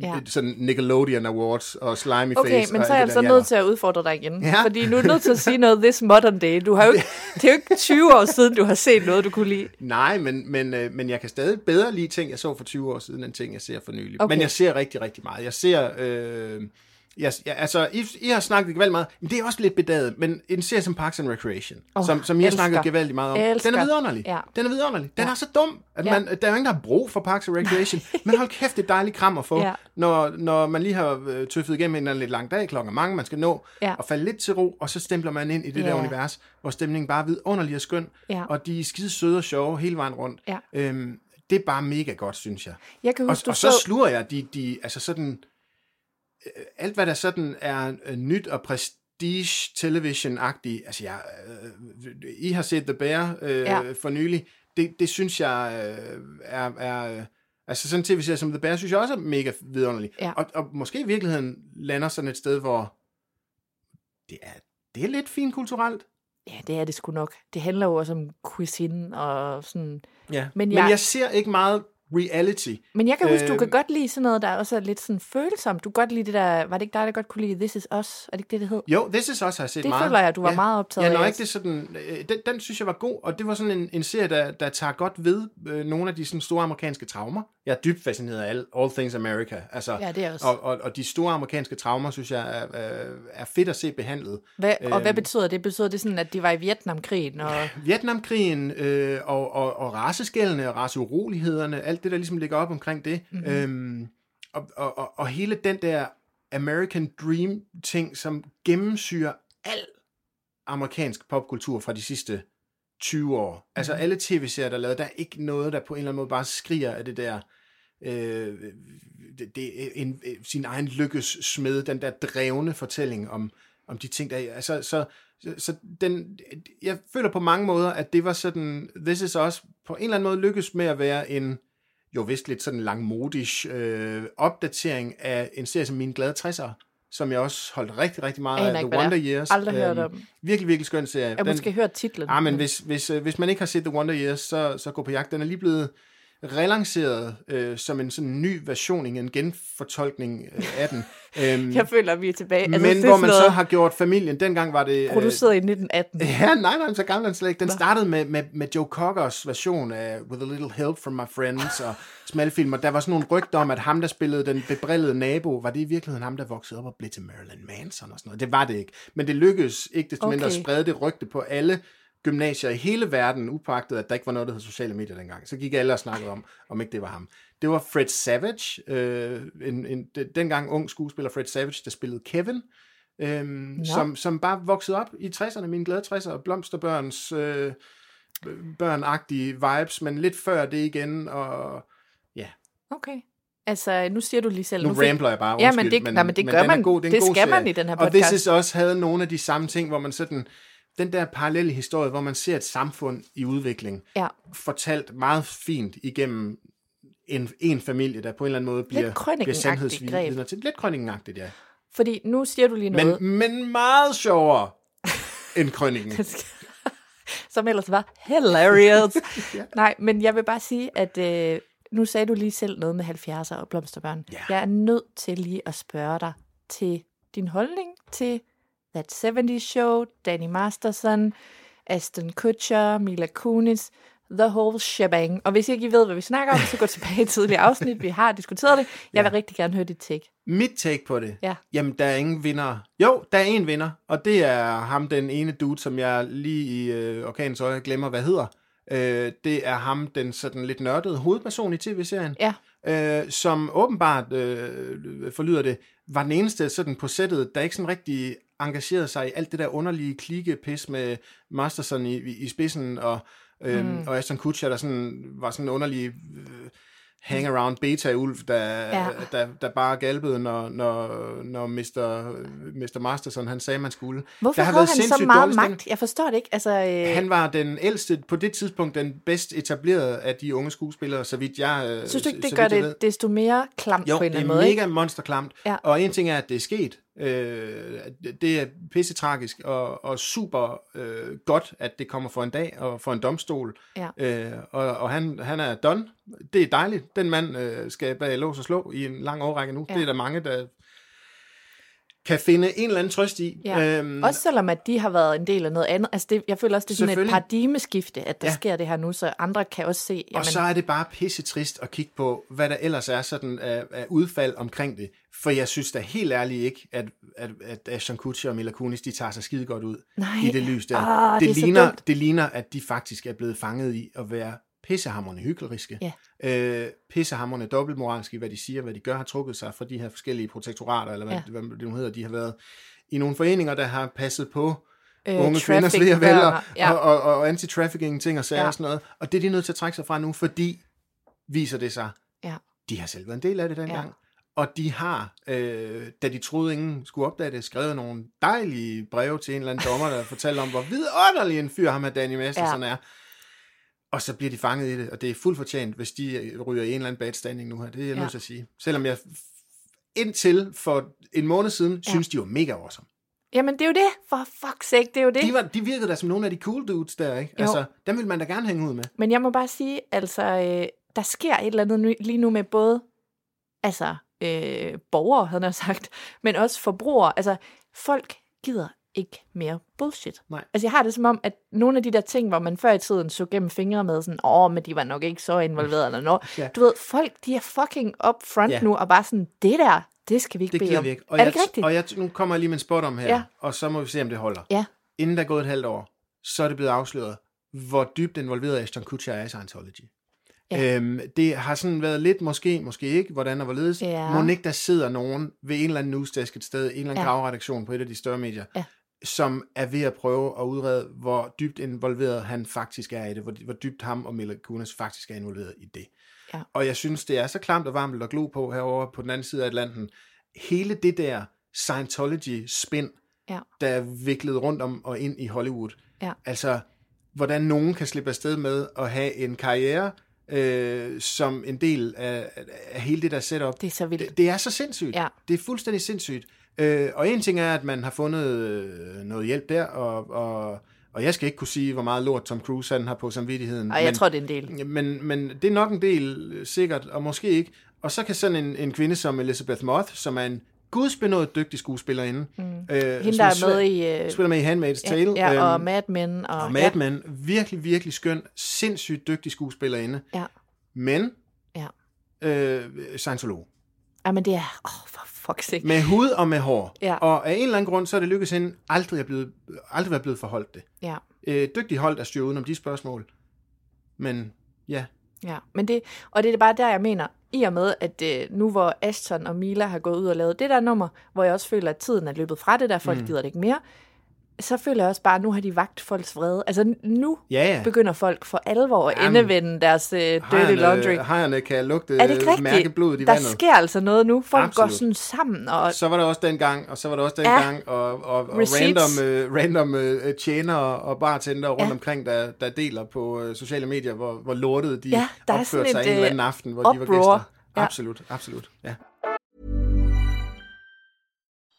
Ja. Sådan Nickelodeon Awards og Slimy okay, Face. Okay, men så er jeg altså nødt til at udfordre dig igen. Ja. Fordi nu er nødt til at sige noget this modern day. Du har jo ikke, det er jo ikke tyve år siden, du har set noget, du kunne lide. Nej, men, men, men jeg kan stadig bedre lide ting, jeg så for tyve år siden, end ting, jeg ser for nylig. Okay. Men jeg ser rigtig, rigtig meget. Jeg ser... Øh, jeg, jeg, altså, I, I har snakket gevaldigt meget. Men det er også lidt bedaget, men en serie som Parks and Recreation, oh, som, som I har snakket gevaldigt meget om, elsker. Den er vidunderlig. Ja. Den er vidunderlig. Den ja. er så dum, at man, ja. der er jo ingen, der har brug for Parks and Recreation. Men hold kæft, det er dejligt kram at få, ja. når, når man lige har tøffet igennem en eller anden lidt lang dag, klokken mange, man skal nå, ja. og falde lidt til ro, og så stempler man ind i det ja. der univers, hvor stemningen bare er vidunderlig og skøn, ja. og de er skide søde og sjove hele vejen rundt. Ja. Øhm, det er bare mega godt, synes jeg. jeg kan huske, og, og så, så sluger jeg de, de altså sådan... alt, hvad der sådan er nyt og prestige-television-agtigt, altså jeg, øh, I har set The Bear øh, ja. for nylig, det, det synes jeg øh, er, er, altså sådan en tv-serie som The Bear, synes jeg også er mega vidunderlig. Ja. Og, og måske i virkeligheden lander sådan et sted, hvor det er, det er lidt fint kulturelt. Ja, det er det sgu nok. Det handler jo også om cuisine og sådan. Ja. Men, jeg... Men jeg ser ikke meget... reality. Men jeg kan huske, øh, du kan godt lide sådan noget, der også er lidt sådan følsomt. Du kan godt lide det der, var det ikke dig, der godt kunne lide This Is Us? Er det ikke det, det hed? Jo, This Is Us har jeg set det meget. Det føler jeg, du var ja. meget optaget af. Ja, når ikke det sådan, øh, den, den synes jeg var god, og det var sådan en, en serie, der, der tager godt ved øh, nogle af de sådan store amerikanske traumer. Jeg er dybt fascineret af All, all Things America. Altså, ja, det er også. Og, og, og de store amerikanske traumer, synes jeg, er, er fedt at se behandlet. Hva, og æm, hvad betyder det? Betyder det sådan, at de var i Vietnamkrigen? Og... Ja, Vietnamkrigen øh, og, og, og raceskældene og raceurolighederne, alt det, der ligesom ligger op omkring det. Mm-hmm. Øhm, og, og, og, og hele den der American Dream-ting, som gennemsyrer al amerikansk popkultur fra de sidste tyve år. Mm-hmm. Altså alle tv-serier, der er lavet, der er ikke noget, der på en eller anden måde bare skriger af det der øh, det, det, en, sin egen lykkes smed, den der drevne fortælling om, om de ting, der altså, så, så, så den, jeg føler på mange måder, at det var sådan, This Is Us på en eller anden måde lykkes med at være en jo vist lidt sådan en langmodisk øh, opdatering af en serie som Mine Glade tresser, som jeg også holdt rigtig, rigtig meget af, The Wonder Years. Aldrig hørt om. Virkelig, virkelig skøn serie. Jeg har måske hørt titlen. Ah, men hvis, hvis, hvis man ikke har set The Wonder Years, så, så gå på jagt. Den er lige blevet relanceret øh, som en sådan ny version, en genfortolkning af den. Æm, jeg føler, vi er tilbage. Altså, men hvor man så har gjort familien, dengang var det... produceret øh, i nitten atten. Ja, nej, nej, så gammel den slet ikke. Den startede med, med, med Joe Cockers version af With a Little Help from My Friends og smalfilm, og der var sådan nogle rygter om, at ham, der spillede den bebrillede nabo, var det i virkeligheden ham, der voksede op og blev til Marilyn Manson og sådan noget. Det var det ikke. Men det lykkedes ikke desto mindre okay. at sprede det rygte på alle gymnasier i hele verden, upagtet, at der ikke var noget, der hed sociale medier dengang. Så gik alle og snakkede om, om ikke det var ham. Det var Fred Savage, øh, en, en, dengang ung skuespiller Fred Savage, der spillede Kevin, øh, ja. som, som bare voksede op i tresserne, Mine Glade tresser, og blomsterbørns øh, børnagtige vibes, men lidt før det igen, og ja. Okay. Altså, nu siger du lige selv... Nu, nu rambler jeg bare, undskyld. Ja, men det, men, nej, men det men gør man. God, det det skal serie. Man i den her podcast. Og This Is Us havde nogle af de samme ting, hvor man sådan... Den der parallelle historie, hvor man ser et samfund i udvikling, ja. fortalt meget fint igennem en, en familie, der på en eller anden måde bliver, bliver sandhedsvidner til. Lidt krønningen-agtigt, ja. Fordi nu siger du lige noget. Men, men meget sjovere end krønningen. Som ellers var hilarious. ja. Nej, men jeg vil bare sige, at øh, nu sagde du lige selv noget med halvfjerdser og blomsterbørn. Ja. Jeg er nødt til lige at spørge dig til din holdning til... That seventies Show, Danny Masterson, Ashton Kutcher, Mila Kunis. The whole shebang. Og hvis ikke I ved, hvad vi snakker om, så gå tilbage i tidligere afsnit. Vi har diskuteret det. Jeg ja. vil rigtig gerne høre dit take. Mit take på det? Ja. Jamen, der er ingen vinder. Jo, der er en vinder. Og det er ham, den ene dude, som jeg lige i øh, orkanens øje glemmer, hvad hedder. Øh, det er ham, den sådan lidt nørdede hovedperson i tv-serien. Ja. Øh, som åbenbart, øh, forlyder det, var den eneste sådan på sættet, der ikke sådan rigtig engagerede sig i alt det der underlige klikke-pis med Masterson i, i, i spidsen og Øhm, mm. og Ashton Kutcher, der sådan, var sådan en underlig øh, hangaround beta-ulv, der, ja. der, der bare galpede, når, når, når mister Masterson, han sagde, man skulle. Hvorfor der har været han så meget magt? Jeg forstår det ikke. Altså, øh... Han var den ældste, på det tidspunkt, den bedst etablerede af de unge skuespillere, så vidt jeg øh, synes du ikke, det gør det desto mere klamt jo, på en eller anden måde? Jo, det er mega monsterklamt. Ja. Og en ting er, at det er sket. Øh, det er pissetragisk og, og super øh, godt, at det kommer for en dag og for en domstol. Ja. Øh, og og han, han er done. Det er dejligt. Den mand øh, skal bag lås og slå i en lang årrække nu. Ja. Det er der mange, der kan finde en eller anden trøst i. Ja. Øhm, også selvom at de har været en del af noget andet. Altså det, jeg føler også, det er sådan et paradigmeskifte, at der ja. sker det her nu, så andre kan også se. Jamen... Og så er det bare pissetrist at kigge på, hvad der ellers er sådan af, af udfald omkring det. For jeg synes da helt ærligt ikke, at, at, at Ashton Kutcher og Mila Kunis, de tager sig skide godt ud Nej. i det lys der. Arh, det, det, ligner, det ligner, at de faktisk er blevet fanget i at være pissehamrende hykleriske, yeah. øh, pissehamrende dobbeltmoralske, hvad de siger, hvad de gør, har trukket sig fra de her forskellige protektorater, eller hvad, yeah. hvad det nu hedder, de har været i nogle foreninger, der har passet på øh, unge kvinders ved og vælger, ja. og, og, og, og anti-trafficking ting og sager ja. og sådan noget, og det er de nødt til at trække sig fra nu, fordi viser det sig, ja. de har selv været en del af det dengang, ja. og de har, øh, da de troede ingen skulle opdage det, skrevet nogle dejlige breve til en eller anden dommer, der fortalte om, hvor vidunderlig en fyr ham af Danny Masterson ja. er. Og så bliver de fanget i det, og det er fuldt fortjent, hvis de ryger i en eller anden bad standing nu her. Det er jeg ja. nødt til at sige. Selvom jeg indtil for en måned siden, ja. synes de var mega awesome. Jamen det er jo det, for fuck's sake, det er jo det. De, var, de virkede da som nogle af de cool dudes der, ikke? Jo. Altså, dem vil man da gerne hænge ud med. Men jeg må bare sige, altså, øh, der sker et eller andet lige nu med både, altså, øh, borgere, havde jeg sagt, men også forbrugere. Altså, folk gider ikke mere bullshit. Nej. Altså jeg har det som om, at nogle af de der ting, hvor man før i tiden så gennem fingre med sådan, åh, men de var nok ikke så involveret eller noget. Ja. Du ved, folk, de er fucking up front ja. nu, og bare sådan, det der, det skal vi ikke bede om. Det og er jeg, det rigtigt? Og jeg, nu kommer jeg lige med en spot om her, ja. og så må vi se, om det holder. Ja. Inden der er gået et halvt år, så er det blevet afsløret, hvor dybt involveret Ashton Kutcher er i Scientology. Ja. Øhm, det har sådan været lidt, måske, måske ikke, hvordan og hvorledes. Ja. Mon ikke, der sidder nogen ved en eller anden newsdesk et sted, en eller anden ja. gravredaktion på et af de større medier, ja. som er ved at prøve at udrede, hvor dybt involveret han faktisk er i det, hvor dybt ham og Mila Kunis faktisk er involveret i det. Ja. Og jeg synes, det er så klamt og varmt og glo på herovre på den anden side af Atlanten. Hele det der Scientology-spind, ja. der er viklet rundt om og ind i Hollywood. Ja. Altså, hvordan nogen kan slippe afsted med at have en karriere øh, som en del af, af hele det der setup. Det er så vildt. Det, det er så sindssygt. Ja. Det er fuldstændig sindssygt. Øh, og en ting er, at man har fundet øh, noget hjælp der, og, og, og jeg skal ikke kunne sige, hvor meget lort Tom Cruise han har på samvittigheden. Og jeg men, tror, det er en del. Men, men det er nok en del, sikkert, og måske ikke. Og så kan sådan en, en kvinde som Elizabeth Moth, som er en gudsbenået dygtig skuespillerinde. Mm. Øh, Hende, der er med i... Øh, spiller med i Handmaid's Tale. Ja, ja, og øhm, Mad Men. Og, og Mad ja. Men. Virkelig, virkelig skøn, sindssygt dygtig skuespillerinde. Ja. Men... Ja. Øh, Scientolog. Jamen det er... Åh, oh, for fuck's sake. Med hud og med hår. Ja. Og af en eller anden grund, så er det lykkedes hende aldrig at blive, aldrig være blevet forholdt det. Ja. Øh, dygtig hold, der styrer udenom de spørgsmål. Men ja. Ja, men det, og det er bare der, jeg mener, i og med, at øh, nu hvor Ashton og Mila har gået ud og lavet det der nummer, hvor jeg også føler, at tiden er løbet fra det der, folk mm. gider det ikke mere, så føler jeg også bare, at nu har de vagt folks vrede. Altså nu ja, ja. begynder folk for alvor at Jamen, endevende deres uh, dirty hejerne, laundry. Hejerne kan lugte mærkeblodet i der vandet. Der sker altså noget nu. Folk Absolut. går sådan sammen. Og... Så var der også dengang, og så var der også dengang, ja. og, og, og random, uh, random uh, tjener og bartender rundt ja. omkring, der, der deler på uh, sociale medier, hvor, hvor lortede de ja, opførte sig et, en eller anden aften, hvor uproar. de var gæster. Ja. Absolut, absolut, ja.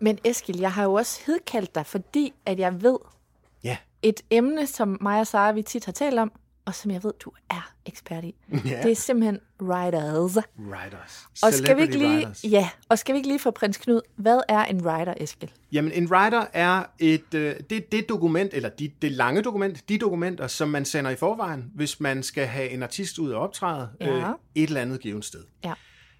Men Eskil, jeg har jo også hedkaldt dig, fordi at jeg ved yeah. et emne, som mig og Sara, vi tit har talt om, og som jeg ved, du er ekspert i. Yeah. Det er simpelthen writers. Writers. Og skal vi ikke lige, ja, og skal vi ikke lige få Prins Knud, hvad er en writer, Eskil? Jamen, en writer er et, det, det dokument, eller de, det lange dokument, de dokumenter, som man sender i forvejen, hvis man skal have en artist ud og optræde ja. øh, et eller andet givet sted. Ja.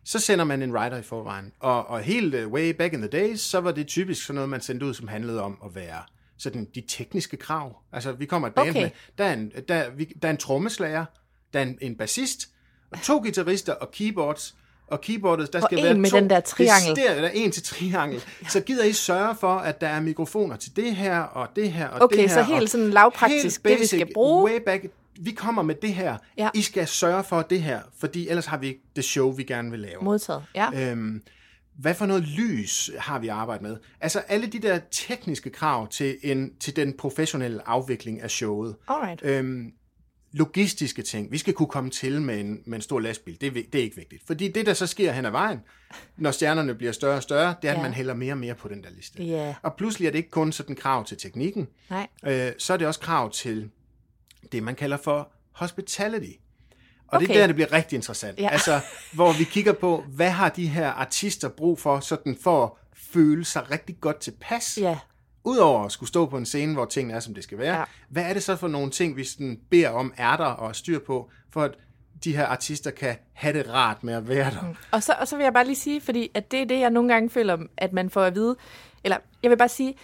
Så sender man en writer i forvejen. Og, og helt way back in the days, så var det typisk sådan noget, man sendte ud, som handlede om at være sådan de tekniske krav. Altså, vi kommer et band okay. med, der er en, der, vi, der er en trommeslager, der er en, en bassist, og to guitarister og keyboards, og keyboardet, der og skal være to. Og en med den der triangel. Der er en til triangel. Ja. Så gider I sørge for, at der er mikrofoner til det her, og det her, og okay, det her. Okay, så helt sådan lavpraktisk, basic, det vi skal bruge. Way back, vi kommer med det her. Ja. I skal sørge for det her, fordi ellers har vi ikke det show, vi gerne vil lave. Modtaget, ja. Øhm, hvad for noget lys har vi arbejdet med? Altså alle de der tekniske krav til, en, til den professionelle afvikling af showet. Alright. Øhm, logistiske ting. Vi skal kunne komme til med en, med en stor lastbil. Det er, det er ikke vigtigt. Fordi det, der så sker hen ad vejen, når stjernerne bliver større og større, det er, yeah. at man hælder mere og mere på den der liste. Yeah. Og pludselig er det ikke kun sådan krav til teknikken. Nej. Øh, så er det også krav til det, man kalder for hospitality. Og okay. det er der, det bliver rigtig interessant. Ja. Altså, hvor vi kigger på, hvad har de her artister brug for, sådan for at føle sig rigtig godt tilpas? Ja. Udover at skulle stå på en scene, hvor tingene er, som det skal være. Ja. Hvad er det så for nogle ting, vi sådan beder om, er der og styr på, for at de her artister kan have det rart med at være der? Mm. Og, så, og så vil jeg bare lige sige, fordi at det er det, jeg nogle gange føler, at man får at vide. Eller, jeg vil bare sige,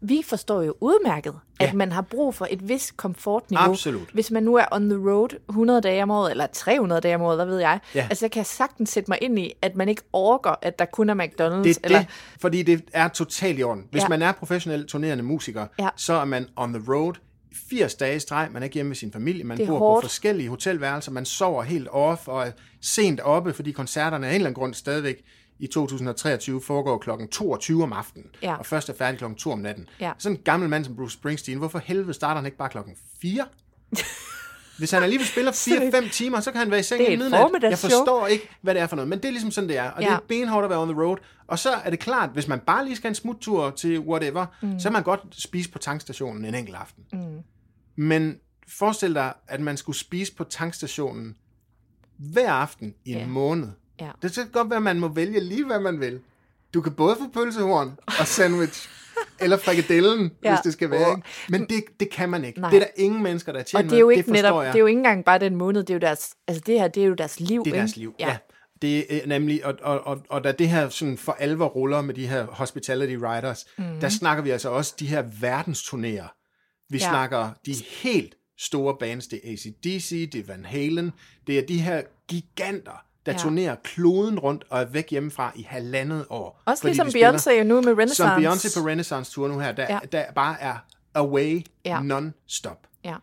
vi forstår jo udmærket, at ja. man har brug for et vist komfortniveau. Absolut. Hvis man nu er on the road hundrede dage om året, eller tre hundrede dage om året, hvad ved jeg. Ja. Altså, jeg kan sagtens sætte mig ind i, at man ikke overgår, at der kun er McDonald's. Det er eller... det, fordi det er totalt i orden. Hvis ja. man er professionel turnerende musiker, ja. så er man on the road firs dage i streg. Man er ikke hjemme med sin familie. Man bor hårdt på forskellige hotelværelser. Man sover helt off og er sent oppe, fordi koncerterne af en eller anden grund stadigvæk i to tusind treogtyve foregår klokken toogtyve om aftenen, ja. og først er færdig klokken to om natten. Ja. Sådan en gammel mand som Bruce Springsteen, hvorfor helvede starter han ikke bare klokken fire? Hvis han alligevel spiller fire til fem timer, så kan han være i seng i midnat. Jeg forstår ikke, hvad det er for noget, men det er ligesom sådan, det er. Og ja. det er benhårdt at være on the road. Og så er det klart, hvis man bare lige skal en smuttur til whatever, mm. så kan man godt spise på tankstationen en enkelt aften. Mm. Men forestil dig, at man skulle spise på tankstationen hver aften i en yeah. måned. Ja. Det skal godt være, at man må vælge lige, hvad man vil. Du kan både få pølsehorn og sandwich, eller frikadellen, ja. hvis det skal være. Ikke? Men det, det kan man ikke. Nej. Det er der ingen mennesker, der tjener. Og det er jo ikke, det netop, det er jo ikke engang bare den måned. Det, er jo deres, altså det her, det er jo deres liv. Det er ikke? deres liv, ja. ja. Det er nemlig, og, og, og, og da det her sådan for alvor ruller med de her hospitality writers, mm. der snakker vi altså også de her verdensturnerer. Vi ja. snakker de helt store bands. Det er A C D C, det er Van Halen. Det er de her giganter, der ja. turnerer kloden rundt og er væk hjemmefra i halvandet år. Også ligesom Beyoncé nu med Renaissance. Som Beyoncé på Renaissance-tur nu her, der, ja. der bare er away ja. non-stop. Ja.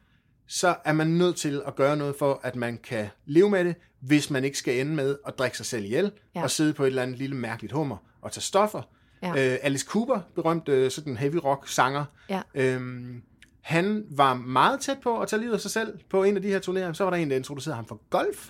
Så er man nødt til at gøre noget for, at man kan leve med det, hvis man ikke skal ende med at drikke sig selv ihjel, ja. og sidde på et eller andet lille mærkeligt hummer og tage stoffer. Ja. Uh, Alice Cooper, berømt uh, sådan heavy rock-sanger, ja. uh, han var meget tæt på at tage livet af sig selv på en af de her turnerer. Så var der en, der introducerede ham for golf.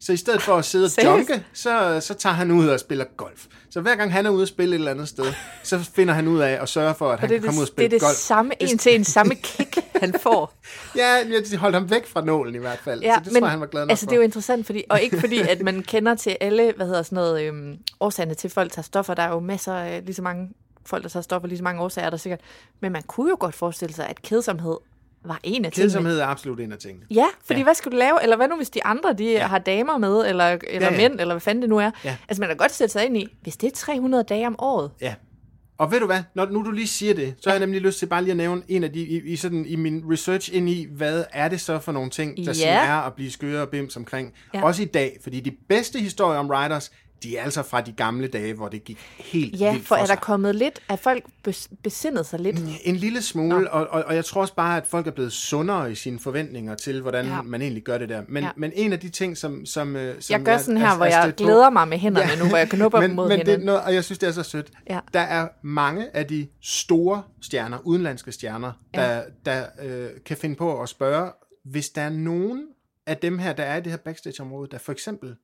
Så i stedet for at sidde og junke, så, så tager han ud og spiller golf. Så hver gang han er ude og spille et eller andet sted, så finder han ud af at sørge for, at han kan komme det, ud og spille golf. Det er det golf. samme en til en samme kick, han får. Ja, de holdt ham væk fra nålen i hvert fald. Ja, så det men, tror jeg, han var glad nok altså, for. Det er jo interessant, fordi, og ikke fordi, at man kender til alle, hvad hedder sådan noget, øhm, årsagerne til folk tager stoffer. Der er jo masser af lige så mange folk, der tager stoffer, lige så mange årsager er der sikkert. Men man kunne jo godt forestille sig, at kedsomhed var en af tingene. Kedsomhed er absolut en af tingene. Ja, fordi ja. Hvad skulle du lave? Eller hvad nu, hvis de andre de ja. har damer med, eller, eller ja, ja. mænd, eller hvad fanden det nu er. Ja. Altså, man kan godt sætte sig ind i, hvis det er tre hundrede dage om året. Ja. Og ved du hvad, når nu du lige siger det, så har jeg nemlig lyst til bare lige at nævne en af de, i, i, sådan, i min research ind i, hvad er det så for nogle ting, der yeah. sådan er at blive skøre og bims omkring. Yeah. Også i dag, fordi de bedste historier om writers, de er altså fra de gamle dage, hvor det gik helt ja, vildt for sig. Ja, for er der kommet lidt, at folk besindede sig lidt? En lille smule, no. og, og, og jeg tror også bare, at folk er blevet sundere i sine forventninger til, hvordan ja. man egentlig gør det der. Men, ja. men en af de ting, som... som, som jeg gør sådan jeg, her, er, hvor jeg glæder mig med hænderne ja. nu, hvor jeg knupper men, mod men hinanden. Det er noget, og jeg synes, det er så sødt. Ja. Der er mange af de store stjerner, udenlandske stjerner, der, ja. der øh, kan finde på at spørge, hvis der er nogen af dem her, der er i det her backstage-område, der for eksempel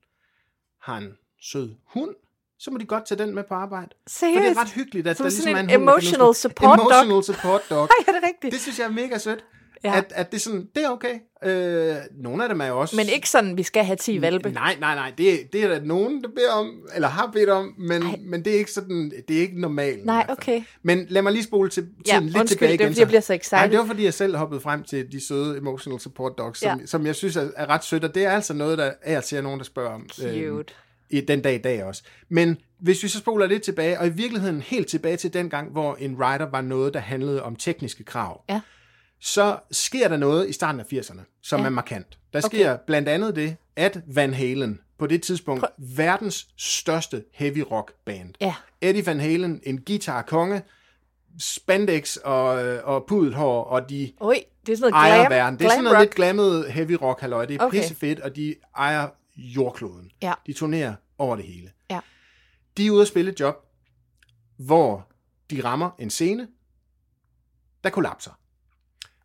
har en sød hund, så må de godt tage den med på arbejde. Seriøst? For det er ret hyggeligt, at så der ligesom en er en hund. Emotional support dog. Emotional support dog. Ej, er det rigtigt? Det synes jeg er mega sødt. Ja. At, at det, sådan, det er okay. Øh, nogle af dem er jo også... Men ikke sådan, vi skal have ti valpe. Nej, nej, nej. Det, det er der nogen, der beder om, eller har bedt om, men, men det er ikke sådan, det er ikke normalt. Nej, okay. Men lad mig lige spole til, til ja, lidt undskyld, tilbage igen. Undskyld, jeg bliver så excited. Nej, det var, fordi jeg selv hoppede frem til de søde emotional support dogs, som, ja. som jeg synes er, er ret sødt, og det er altså noget, der er til nogen, der spørger om. Cute. Den dag i dag også. Men hvis vi så spoler lidt tilbage, og i virkeligheden helt tilbage til den gang, hvor en writer var noget, der handlede om tekniske krav, ja. så sker der noget i starten af firserne, som ja. er markant. Der sker okay. blandt andet det, at Van Halen, på det tidspunkt, Prøv. verdens største heavy rock band. Ja. Eddie Van Halen, en guitar-konge, spandex og, og pudelhår, og de Oi, det er sådan noget ejer glam, verden. Det er sådan noget rock. Lidt glammet heavy rock, halløj. Det er okay. pissefedt, og de ejer jordkloden. Ja. De turnerer over det hele. Ja. De er ude at spille et job, hvor de rammer en scene, der kollapser.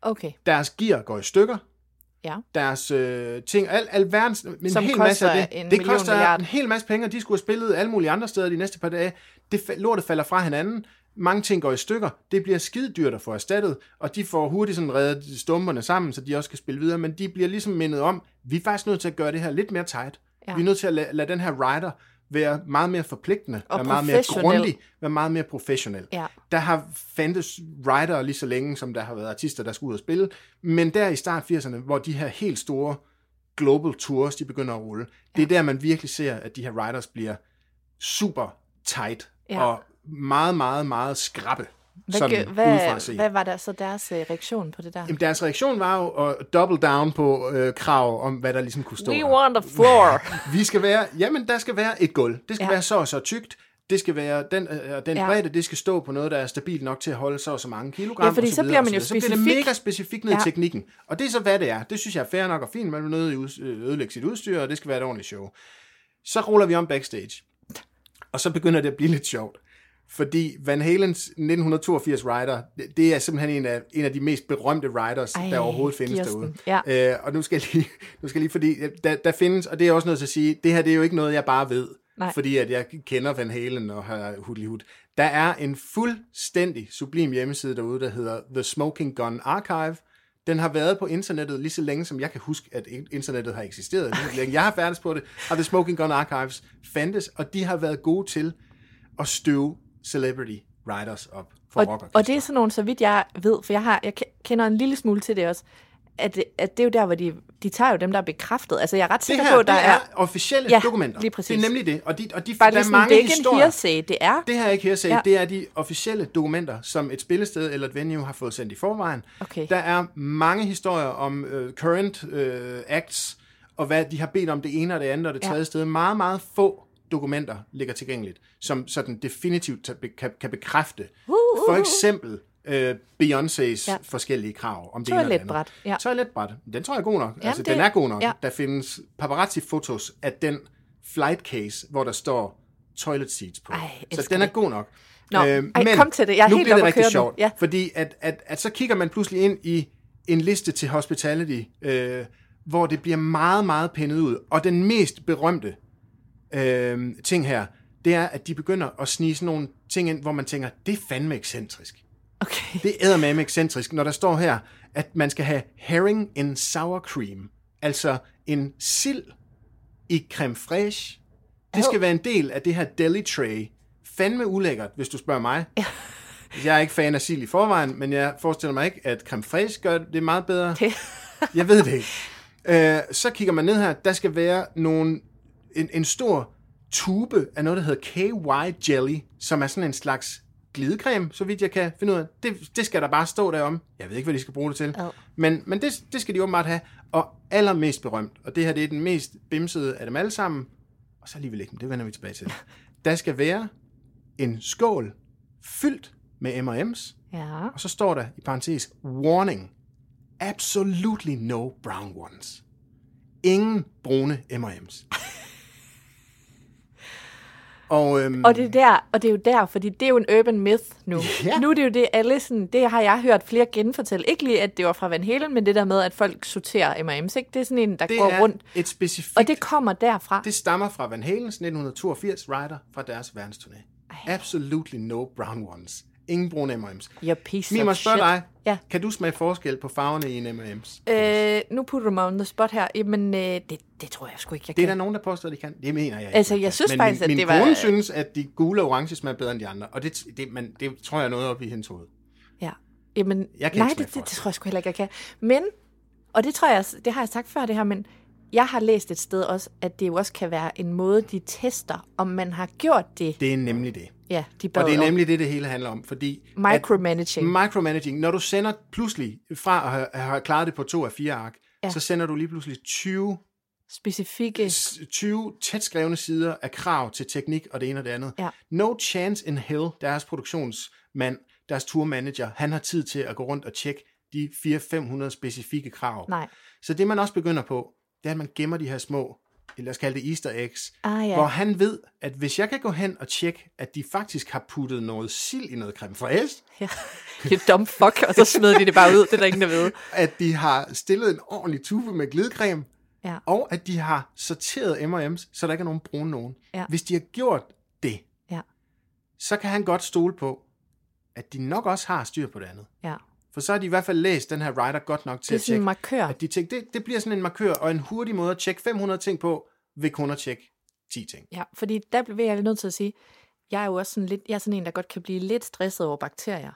Okay. Deres gear går i stykker. Ja. Deres øh, ting, al, al verdens, en som hel masse af det. En det koster milliard. En hel masse penge, og de skulle have spillet alle mulige andre steder de næste par dage. Det, lortet falder fra hinanden. Mange ting går i stykker. Det bliver skidedyrt at få erstattet, og de får hurtigt sådan reddet stumperne sammen, så de også kan spille videre, men de bliver ligesom mindet om, vi er faktisk nødt til at gøre det her lidt mere tight. Ja. Vi er nødt til at lade, lade den her writer være meget mere forpligtende, og være meget mere grundig, være meget mere professionel. Ja. Der har fandtes writer lige så længe, som der har været artister, der skulle ud og spille, men der i start firserne, hvor de her helt store global tours, de begynder at rulle, ja. det er der, man virkelig ser, at de her writers bliver super tight, ja. og meget, meget, meget skrappe. Hvad, hvad, hvad var der så deres øh, reaktion på det der? Jamen, deres reaktion var jo at double down på øh, krav om, hvad der ligesom kunne stå. We want a floor. Vi skal være, jamen der skal være et gulv. Det skal ja. være så og så tykt. Det skal være den, øh, den ja. bredde, det skal stå på noget, der er stabilt nok til at holde så og så mange kilogram. Ja, fordi og så, så bliver man jo specifik. Så bliver det mega specifikt ned i ja. teknikken. Og det er så, hvad det er. Det synes jeg er fair nok og fint. Man er nødt til at ødelægge sit udstyr, og det skal være et ordentligt show. Så ruller vi om backstage. Og så begynder det at blive lidt sjovt. Fordi Van Halens nitten toogfirs rider, det er simpelthen en af, en af de mest berømte riders, Ej, der overhovedet findes derude. Ja. Øh, og nu skal jeg lige, nu skal jeg lige fordi der, der findes, og det er også noget til at sige, det her det er jo ikke noget, jeg bare ved, Nej. fordi at jeg kender Van Halen og har hudlihud. Der er en fuldstændig sublim hjemmeside derude, der hedder The Smoking Gun Archive. Den har været på internettet lige så længe, som jeg kan huske, at internettet har eksisteret. Jeg har færdes på det, og The Smoking Gun Archives fandtes, og de har været gode til at støve celebrity writers op for rockorkester. Og det er sådan nogle, så vidt jeg ved, for jeg har, jeg kender en lille smule til det også, at, at det er jo der, hvor de, de tager jo dem, der er bekræftet. Altså, jeg er ret sikker her, på, at der er... er officielle ja, dokumenter. Lige præcis. Det er nemlig det. Og, de, og de, Bare der ligesom, er mange det er ikke historier. En hearsay, det er... Det her er ikke hearsay, ja. det er de officielle dokumenter, som et spillested eller et venue har fået sendt i forvejen. Okay. Der er mange historier om uh, current uh, acts, og hvad de har bedt om det ene og det andet og det tredje ja. sted. Meget, meget få dokumenter ligger tilgængeligt, som sådan definitivt kan, kan bekræfte uh, uh, for eksempel øh, Beyoncés ja. forskellige krav om det ene eller andet. Toiletbræt. Ja. Toiletbræt. Den tror jeg er god nok. Jamen altså, det... den er god nok. Ja. Der findes paparazzi-fotos af den flight case, hvor der står toilet seats på. Ej, så den er det. god nok. Nå, øh, ej, men kom til det. Jeg er nu helt bliver det rigtig sjovt, ja. fordi at, at, at så kigger man pludselig ind i en liste til hospitality, øh, hvor det bliver meget, meget pindet ud. Og den mest berømte Øh, ting her, det er, at de begynder at snige sådan nogle ting ind, hvor man tænker, det er fandme ekscentrisk. Okay. Det er eddermame ekscentrisk, når der står her, at man skal have herring in sour cream, altså en sild i creme fraiche. Det skal være en del af det her deli tray fandme ulækkert, hvis du spørger mig. Ja. Jeg er ikke fan af sild i forvejen, men jeg forestiller mig ikke, at creme fraiche gør det meget bedre. Det. Jeg ved det ikke. Øh, så kigger man ned her. Der skal være nogle, en, en stor tube af noget, der hedder K Y Jelly, som er sådan en slags glidecreme, så vidt jeg kan finde ud af. Det, det skal der bare stå derom. Jeg ved ikke, hvad de skal bruge det til. Oh. Men, men det, det skal de åbenbart have. Og allermest berømt, og det her det er den mest bimsede af dem alle sammen, og så alligevel ikke, det vender vi tilbage til. Der skal være en skål fyldt med M og M's, ja. Og så står der i parentes, warning, absolutely no brown ones. Ingen brune M og M's. Og, øhm, og, det er der, og det er jo der, fordi det er jo en urban myth nu. Yeah. Nu er det jo det, alle sådan, det har jeg hørt flere genfortælle. Ikke lige, at det var fra Van Halen, men det der med, at folk sorterer M og M's. Ikke? Det er sådan en, der det går rundt. Et specifikt, og det kommer derfra. Det stammer fra Van Halens nitten toogfirs rider fra deres verdensturné. Absolutely no brown ones. Ingen brune M og M's. Jeg pisser shit. Mima, spørg dig. Ja. Kan du smage forskel på farverne i en M og M's? Øh, nu putter du mig on the spot her. Jamen, øh, det, det tror jeg sgu ikke, jeg det kan. Det er der nogen, der påstår, at de kan. Det mener jeg ikke. Altså, jeg synes men faktisk, min, at det var... min kone synes, at de gule og orange smager bedre end de andre. Og det, det, man, det tror jeg noget op i hendes hoved. Ja. Jamen, jeg kan nej, det, det, det tror jeg sgu heller ikke, jeg kan. Men, og det tror jeg, det har jeg sagt før det her, men jeg har læst et sted også, at det jo også kan være en måde, de tester, om man har gjort det. Det er nemlig det. Ja, de og det er nemlig det, det hele handler om, fordi... Micromanaging. Micromanaging. Når du sender pludselig, fra at have klaret det på to af fire ark, ja. Så sender du lige pludselig tyve... specifikke... tyve tætskrevne sider af krav til teknik og det ene og det andet. Ja. No chance in hell, deres produktionsmand, deres tourmanager, han har tid til at gå rundt og tjekke de fire hundrede til fem hundrede specifikke krav. Nej. Så det, man også begynder på, det er, at man gemmer de her små... lad os kalde det easter eggs, ah, ja. Hvor han ved, at hvis jeg kan gå hen og tjekke, at de faktisk har puttet noget sild i noget creme fraiche. Ja, det er dumb fuck, og så smider de det bare ud, det er der ingen, der ved. At de har stillet en ordentlig tube med glidecreme, ja. Og at de har sorteret M og M's, så der ikke er nogen brune nogen. Ja. Hvis de har gjort det, ja. Så kan han godt stole på, at de nok også har styr på det andet. Ja. For så har de i hvert fald læst den her rider godt nok til at tjekke. Det er sådan en markør. De tænkte, det, det bliver sådan en markør, og en hurtig måde at tjekke fem hundrede ting på, vil kun at tjekke ti ting. Ja, fordi der bliver jeg nødt til at sige, jeg er jo også sådan, lidt, jeg er sådan en, der godt kan blive lidt stresset over bakterier.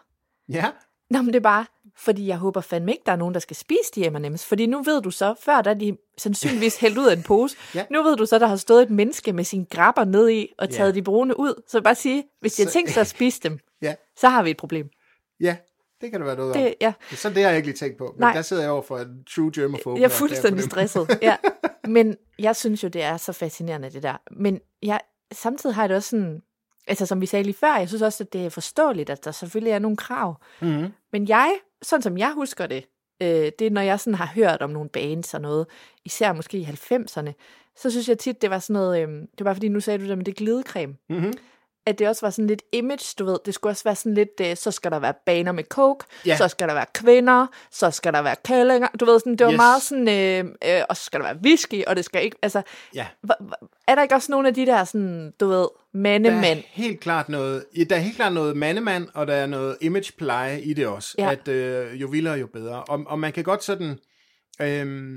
Ja. Nå, men det er bare, fordi jeg håber fandme ikke, der er nogen, der skal spise de M og M's. Fordi nu ved du så, før der er de sandsynligvis hældt ud af en pose, ja. Nu ved du så, der har stået et menneske med sine grabber ned i og taget ja. De brune ud. Så bare sige, hvis jeg tænker sig at spise dem, ja. Så har vi et problem. Ja. Det kan det være noget det, ja. Så det har jeg ikke lige tænkt på. Men nej. Der sidder jeg over for en true germaphobe. Jeg er fuldstændig stresset. Ja. Men jeg synes jo, det er så fascinerende, det der. Men jeg, samtidig har jeg det også sådan... altså, som vi sagde lige før, jeg synes også, at det er forståeligt, at der selvfølgelig er nogle krav. Mm-hmm. Men jeg, sådan som jeg husker det, øh, det er, når jeg sådan har hørt om nogle bands og noget, især måske i halvfemserne, så synes jeg tit, det var sådan noget... Øh, det var fordi, nu sagde du det med det glidecreme. Mm-hmm. At det også var sådan lidt image, du ved, det skulle også være sådan lidt, øh, så skal der være baner med coke, yeah. Så skal der være kvinder, så skal der være kællinger, du ved, sådan, det var yes. Meget sådan, øh, øh, og så skal der være whisky, og det skal ikke, altså, yeah. h- h- er der ikke også nogle af de der, sådan, du ved, mandemand? Der er helt klart noget, der er helt klart noget mandemand, og der er noget imagepleje i det også, ja. At øh, jo vildere, jo bedre, og, og man kan godt sådan, øh,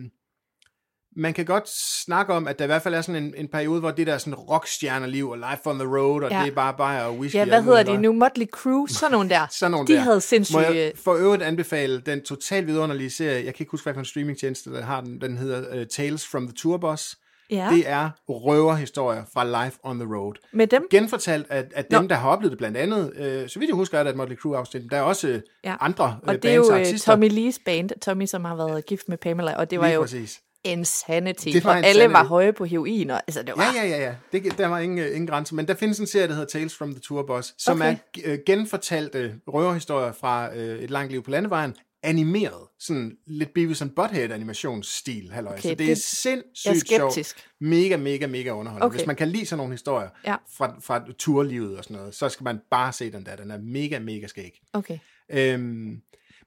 man kan godt snakke om, at der i hvert fald er sådan en, en periode, hvor det der sådan rockstjernerliv og life on the road, og ja. Det er bare bajer og whisky. Ja, hvad hedder de nu? Motley Crue? Sådan nogle der. Sådan nogle de der. Havde sindssyge... Må jeg for øvrigt anbefale den totalt vidunderlige serie, jeg kan ikke huske, hvad for en streamingtjeneste, der har den, den hedder uh, Tales from the Tour Bus. Ja. Det er røverhistorier fra life on the road. Med dem? Genfortalt af, af dem, no. der har oplevet det blandt andet. Øh, så vidt jeg husker, er det et Motley Crue-afsnit. Der er også øh, ja. Andre øh, og bands og artister. Og det er jo Tommy Lees band, Tommy, som har været gift med Pamela, og det var lige jo... præcis. Insanity, for alle insanity. Var høje på heroin. Og, altså, det var... Ja, ja, ja. ja. Det, der var ingen, uh, ingen grænse. Men der findes en serie, der hedder Tales from the Tour Bus, som okay. er uh, genfortalte røverhistorier fra uh, et langt liv på landevejen, animeret. Sådan lidt Beavis and Butthead-animationsstil. Okay, så det, det er sindssygt sjovt. Mega, mega, mega underholdende. Okay. Hvis man kan lide sådan nogle historier ja. fra, fra turlivet og sådan noget, så skal man bare se den der. Den er mega, mega skæg. Okay. Øhm,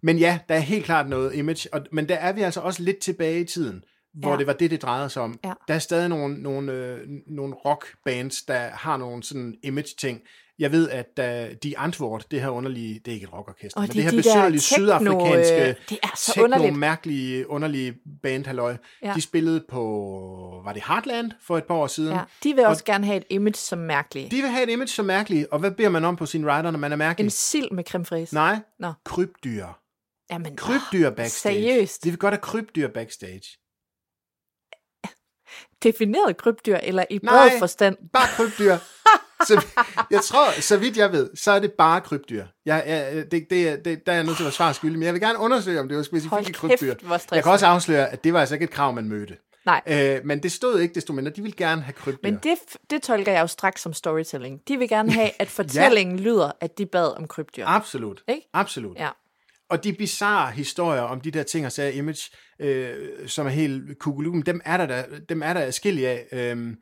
men ja, der er helt klart noget image. Og, men der er vi altså også lidt tilbage i tiden. Hvor ja. Det var det, det drejede sig om. Ja. Der er stadig nogle, nogle, øh, nogle rockbands, der har nogle sådan image-ting. Jeg ved, at uh, de antwort, det her underlige, det er ikke et rockorkester, de, men det her de besynderlige sydafrikanske, techno-mærkelige, underlige bandhalløj, ja. De spillede på, var det Heartland for et par år siden? Ja. De vil og også gerne have et image som mærkelige. De vil have et image som mærkelige, og hvad beder man om på sin rider, når man er mærkelig? En sild med creme fraiche. Nej, no. krybdyr. Jamen, krybdyr backstage. Seriøst? De vil godt have krybdyr backstage. Defineret krybdyr, eller i bred forstand? Nej, bare krybdyr. Så, jeg tror, så vidt jeg ved, så er det bare krybdyr. Jeg, jeg, det, det, det, der er jeg nødt til at være svar skyldig, men jeg vil gerne undersøge, om det var specifikt krybdyr. Jeg kan også afsløre, at det var altså ikke et krav, man mødte. Nej. Øh, men det stod ikke desto mindre. De vil gerne have krybdyr. Men det, det tolker jeg jo straks som storytelling. De vil gerne have, at fortællingen ja. lyder, at de bad om krybdyr. Absolut. Ik? Absolut. Ja. Og de bizarre historier om de der ting og sager image, øh, som er helt kugelugen, dem er der, der, dem er der adskillige af. Øh,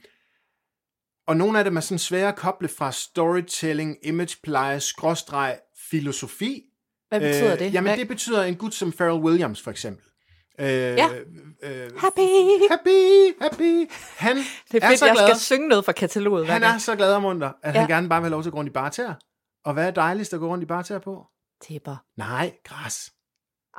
Og nogle af dem er sådan svære at koble fra storytelling, imagepleje, skråstreg, filosofi. Hvad betyder det? Øh, jamen, Hvad? det betyder en gut som Pharrell Williams, for eksempel. Øh, ja. Øh, happy! Happy! Happy! Han det er, er fedt, så jeg glad. skal synge noget fra kataloget. Han er så glad og munter, at ja. han gerne bare vil have lov til at gå rundt i bartæer. Og hvad er dejligst at gå rundt i bartæer på? Tæpper. Nej, græs.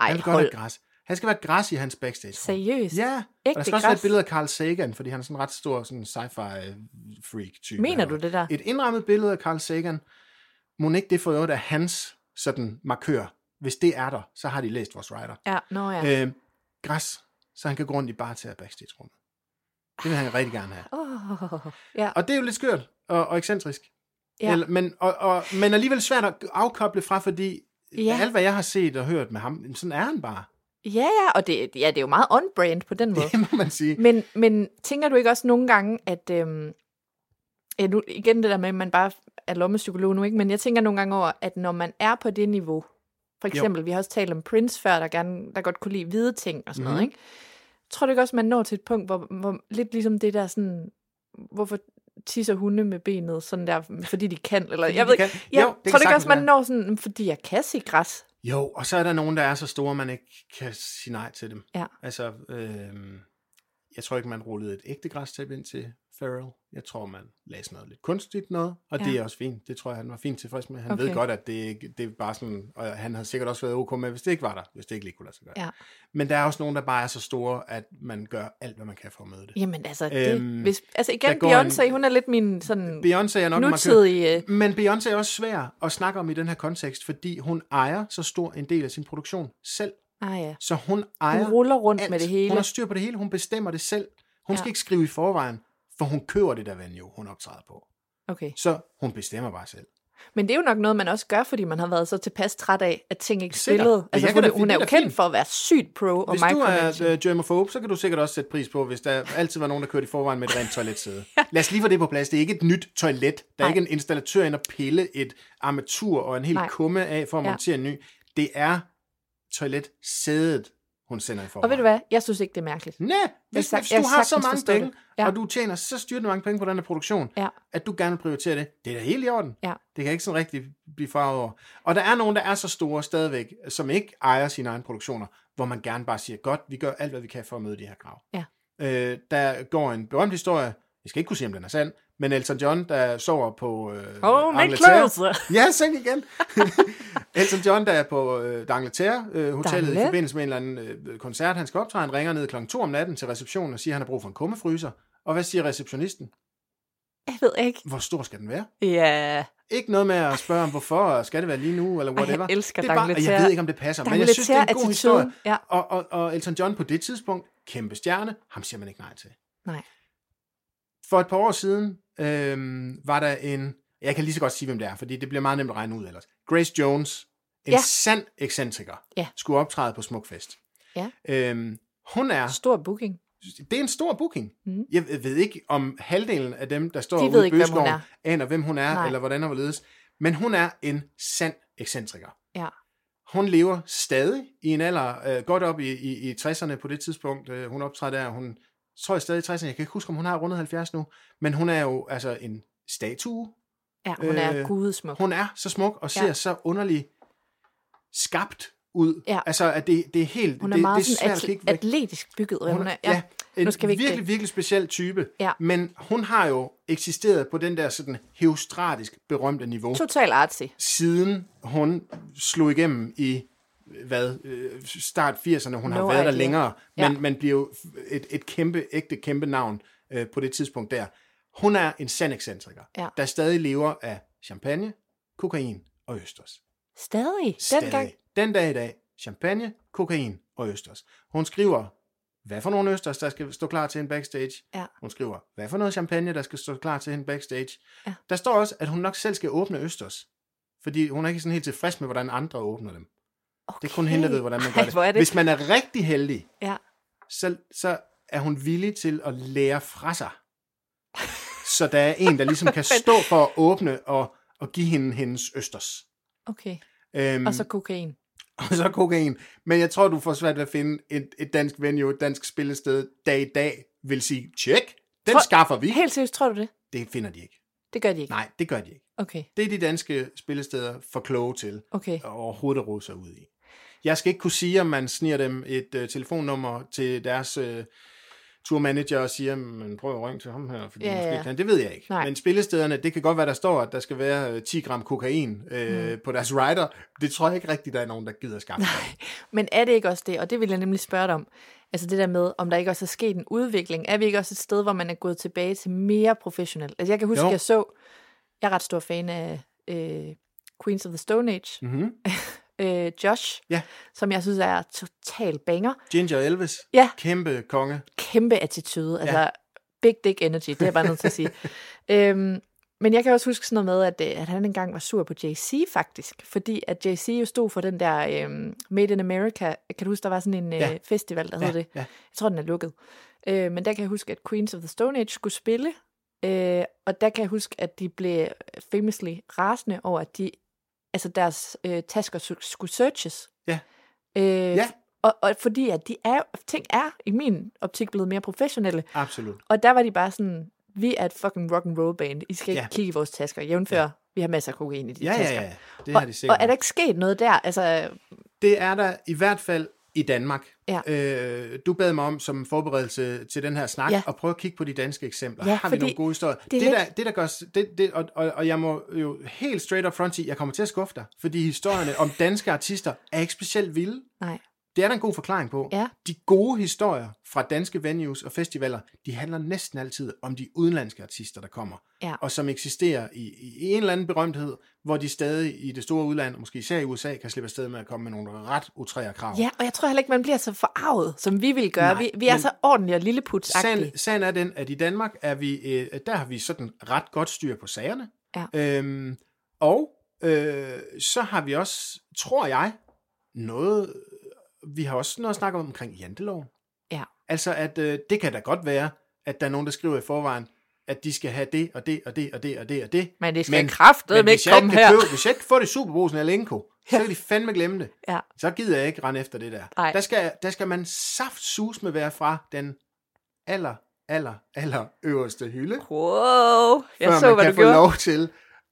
Ej, han vil hold. godt have græs. Han skal være græs i hans backstage. Seriøst? Ja, ægte og der skal også græs. Være et billede af Carl Sagan, fordi han er sådan en ret stor sådan sci-fi-freak-type. Mener du det der? Et indrammet billede af Carl Sagan. Mon ikke det for øvrigt af hans sådan markør. Hvis det er der, så har de læst vores rider. Ja, nå ja. Øh, græs, så han kan gå rundt i bartæer backstage-rummet. Det vil han rigtig gerne have. Oh, ja. Og det er jo lidt skørt og, og ekscentrisk. Ja. Eller, men, og, og, men alligevel svært at afkoble fra, fordi ja. alt hvad jeg har set og hørt med ham, sådan er han bare. Ja, ja, og det, ja, det er jo meget on-brand på den måde. Det må man sige. Men, men tænker du ikke også nogle gange, at... Øhm, ja, nu, igen det der med, at man bare er lommepsykolog nu, ikke? Men jeg tænker nogle gange over, at når man er på det niveau... For eksempel, jo. vi har også talt om Prince før, der, gerne, der godt kunne lide hvide ting og sådan mm-hmm. noget, ikke? Tror du ikke også, man når til et punkt, hvor, hvor lidt ligesom det der sådan... Hvorfor tisser hunde med benet sådan der, fordi de kan? Eller, jeg ved ikke. Ja, jo, det tror du ikke også, man når sådan... Fordi jeg kan se græs... Jo, og så er der nogen, der er så store, man ikke kan sige nej til dem. Ja. Altså, øh, jeg tror ikke, man rullede et ægte græstæppe ind til Pharrell. Jeg tror, man lagde sådan noget lidt kunstigt noget, og ja. det er også fint. Det tror jeg, han var fint tilfreds med. Han okay. ved godt, at det, det er bare sådan, og han havde sikkert også været ok med, hvis det ikke var der, hvis det ikke lige kunne lade sig gøre. Ja. Men der er også nogen, der bare er så store, at man gør alt, hvad man kan for at møde det. Jamen altså, det, øhm, hvis, altså igen, Beyoncé, en, hun er lidt min sådan Beyoncé er nok nutidige... Men Beyoncé er også svær at snakke om i den her kontekst, fordi hun ejer så stor en del af sin produktion selv. Ah, ja. Så hun ejer hun ruller rundt alt. med det hele. Hun har styr på det hele, hun bestemmer det selv. Hun ja. skal ikke skrive i forvejen. For hun køber det der venue, hun optræder på. Okay. Så hun bestemmer bare selv. Men det er jo nok noget, man også gør, fordi man har været så tilpas træt af, at ting ikke spillede. Altså, ja, hun, da, hun er jo kendt fint. for at være sygt pro og micromanaging. Hvis du er uh, germophobe, så kan du sikkert også sætte pris på, hvis der altid var nogen, der kørte i forvejen med et rent toiletsæde. Lad os lige få det på plads. Det er ikke et nyt toilet. Der er Nej. ikke en installatør ind at pille et armatur og en hel Nej. kumme af for at ja. montere en ny. Det er toiletsædet. Hun sender i forvejen. Og ved du hvad? Jeg synes ikke, det er mærkeligt. Nej, hvis, hvis du har så mange penge, ja. og du tjener så styrtende mange penge på den her produktion, ja. at du gerne vil prioritere det, det er da helt i orden. Ja. Det kan ikke sådan rigtig blive farvet over. Og der er nogen, der er så store stadigvæk, som ikke ejer sine egne produktioner, hvor man gerne bare siger, godt, vi gør alt, hvad vi kan for at møde de her krav. Ja. Øh, der går en berømt historie, jeg skal ikke kunne sige, om den er sand, men Elton John, der sover på øh, oh, D'Angleterre. Ja, seng igen. Elton John, der er på øh, D'Angleterre øh, hotellet i forbindelse med en eller anden øh, koncert, han skal optræde, han ringer ned klokken to om natten til receptionen og siger, at han har brug for en kummefryser. Og hvad siger receptionisten? Jeg ved ikke. Hvor stor skal den være? Ja. Yeah. Ikke noget med at spørge om, hvorfor skal det være lige nu, eller whatever. Ej, jeg elsker det er bare, jeg ved ikke, om det passer, men jeg synes, det er en god attitude. historie. Ja. Og, og, og Elton John på det tidspunkt, kæmpe stjerne, ham siger man ikke nej til. Nej. For et par år siden øhm, var der en, jeg kan lige så godt sige, hvem det er, fordi det bliver meget nemt at regne ud ellers. Grace Jones, en ja. sand ekscentriker, ja. skulle optræde på Smukfest. Ja. Øhm, hun er... Stor booking. Det er en stor booking. Mm-hmm. Jeg ved ikke, om halvdelen af dem, der står De ude i bøgeskoven, aner, hvem hun er, Nej. eller hvordan hun ledes. Men hun er en sand ekscentriker. Ja. Hun lever stadig i en alder, øh, godt op i, i, i tresserne på det tidspunkt, øh, hun optræder der, hun... Jeg tror jeg stadig i tresserne. Jeg kan ikke huske, om hun har rundet halvfjerds nu. Men hun er jo altså en statue. Ja, hun er øh, gudsmuk. Hun er så smuk og ser ja. så underligt skabt ud. Ja. Altså, at det, det er helt... Hun er det, meget det er sådan atl- atletisk bygget. Hun, hun er, ja. ja, En nu skal vi virkelig, det. virkelig speciel type. Ja. Men hun har jo eksisteret på den der sådan heustratisk berømte niveau. Total artsy. Siden hun slog igennem i hvad, start firserne. Hun no har været idea. Der længere, men ja. Man bliver jo et, et kæmpe, ægte kæmpe navn øh, på det tidspunkt der. Hun er en sand ekscentriker, ja. Der stadig lever af champagne, kokain og østers. Stadig? Stadig. Den dag, den dag i dag. Champagne, kokain og østers. Hun skriver, hvad for nogle østers, der skal stå klar til en backstage. Ja. Hun skriver, hvad for noget champagne, der skal stå klar til en backstage. Ja. Der står også, at hun nok selv skal åbne østers. Fordi hun er ikke sådan helt tilfreds med, hvordan andre åbner dem. Okay. Det er kun hende, der ved, hvordan man gør det. Ej, hvor er det. Hvis man er rigtig heldig, ja. så, så er hun villig til at lære fra sig. Så der er en, der ligesom kan stå for at åbne og, og give hende hendes østers. Okay. Øhm, og så kokain. Og så kokain. Men jeg tror, du får svært ved at finde et, et dansk venue, et dansk spillested, dag i dag vil sige, tjek, den tror, skaffer vi. Helt seriøst, tror du det? Det finder de ikke. Det gør de ikke? Nej, det gør de ikke. Okay. Det er de danske spillesteder for kloge til, okay. og overhovedet rode sig ud i. Jeg skal ikke kunne sige, om man sniger dem et uh, telefonnummer til deres uh, tourmanager og siger, men prøv at ringe til ham her, fordi ja, måske ja. Kan. Det ved jeg ikke. Nej. Men spillestederne, det kan godt være, der står, at der skal være ti gram kokain øh, mm. på deres rider. Det tror jeg ikke rigtigt, der er nogen, der gider skaffe. Nej, men er det ikke også det? Og det vil jeg nemlig spørge dig om. Altså det der med, om der ikke også er sket en udvikling. Er vi ikke også et sted, hvor man er gået tilbage til mere professionelt? Altså jeg kan huske, jo. jeg så, jeg er ret stor fan af øh, Queens of the Stone Age. Mhm. Øh, Josh, ja. Som jeg synes er total banger. Ginger Elvis, ja. Kæmpe konge. Kæmpe attitude, altså ja. Big dick energy, det er jeg bare nødt til at sige. øhm, men jeg kan også huske sådan noget med, at, at han engang var sur på Jay-Z faktisk, fordi at Jay-Z jo stod for den der øhm, Made in America, kan du huske, der var sådan en ja. øh, festival, der hed ja. Det. Ja. Jeg tror, den er lukket. Øh, men der kan jeg huske, at Queens of the Stone Age skulle spille, øh, og der kan jeg huske, at de blev famously rasende over, at de altså deres øh, tasker skulle searches. Ja. Øh, ja. Og, og fordi at de er, ting er i min optik blevet mere professionelle. Absolut. Og der var de bare sådan, vi er et fucking rock'n'roll band, I skal ja. Ikke kigge i vores tasker, jævnfør ja. Vi har masser af kokain i de ja, tasker. Ja, ja, ja. Det har de sikkert. Og, og er der ikke sket noget der? Altså, det er der i hvert fald i Danmark. Ja. Øh, du bad mig om som forberedelse til den her snak, ja. Og prøve at kigge på de danske eksempler. Ja, har vi nogle gode historier? Det, det, der, det der gør, det, det, og, og, og jeg må jo helt straight up front sige, jeg kommer til at skuffe dig, fordi historierne om danske artister er ikke specielt vilde. Nej. Det er der en god forklaring på. Ja. De gode historier fra danske venues og festivaler, de handler næsten altid om de udenlandske artister, der kommer, ja. Og som eksisterer i, i en eller anden berømthed, hvor de stadig i det store udland, måske især i U S A, kan slippe afsted med at komme med nogle ret utrære krav. Ja, og jeg tror heller ikke, man bliver så forarvet, som vi vil gøre. Nej, vi, vi er så ordentlige og lilleputsagtige. Sagen er den, at i Danmark er vi, der har vi sådan ret godt styr på sagerne. Ja. Øhm, og øh, så har vi også, tror jeg, noget... Vi har også noget at snakke om omkring janteloven. Ja. Altså, at øh, det kan da godt være, at der er nogen, der skriver i forvejen, at de skal have det, og det, og det, og det, og det, og det. Men det skal kraftedeme ikke komme her. Købe, hvis jeg ikke får det i Superbrugsen eller Enko, ja. Så kan de fandme glemme det. Ja. Så gider jeg ikke rende efter det der. Der skal, der skal man saftsus med være fra den aller, aller, aller øverste hylde. Wow. Jeg så, hvad du gjorde. Før man kan få lov til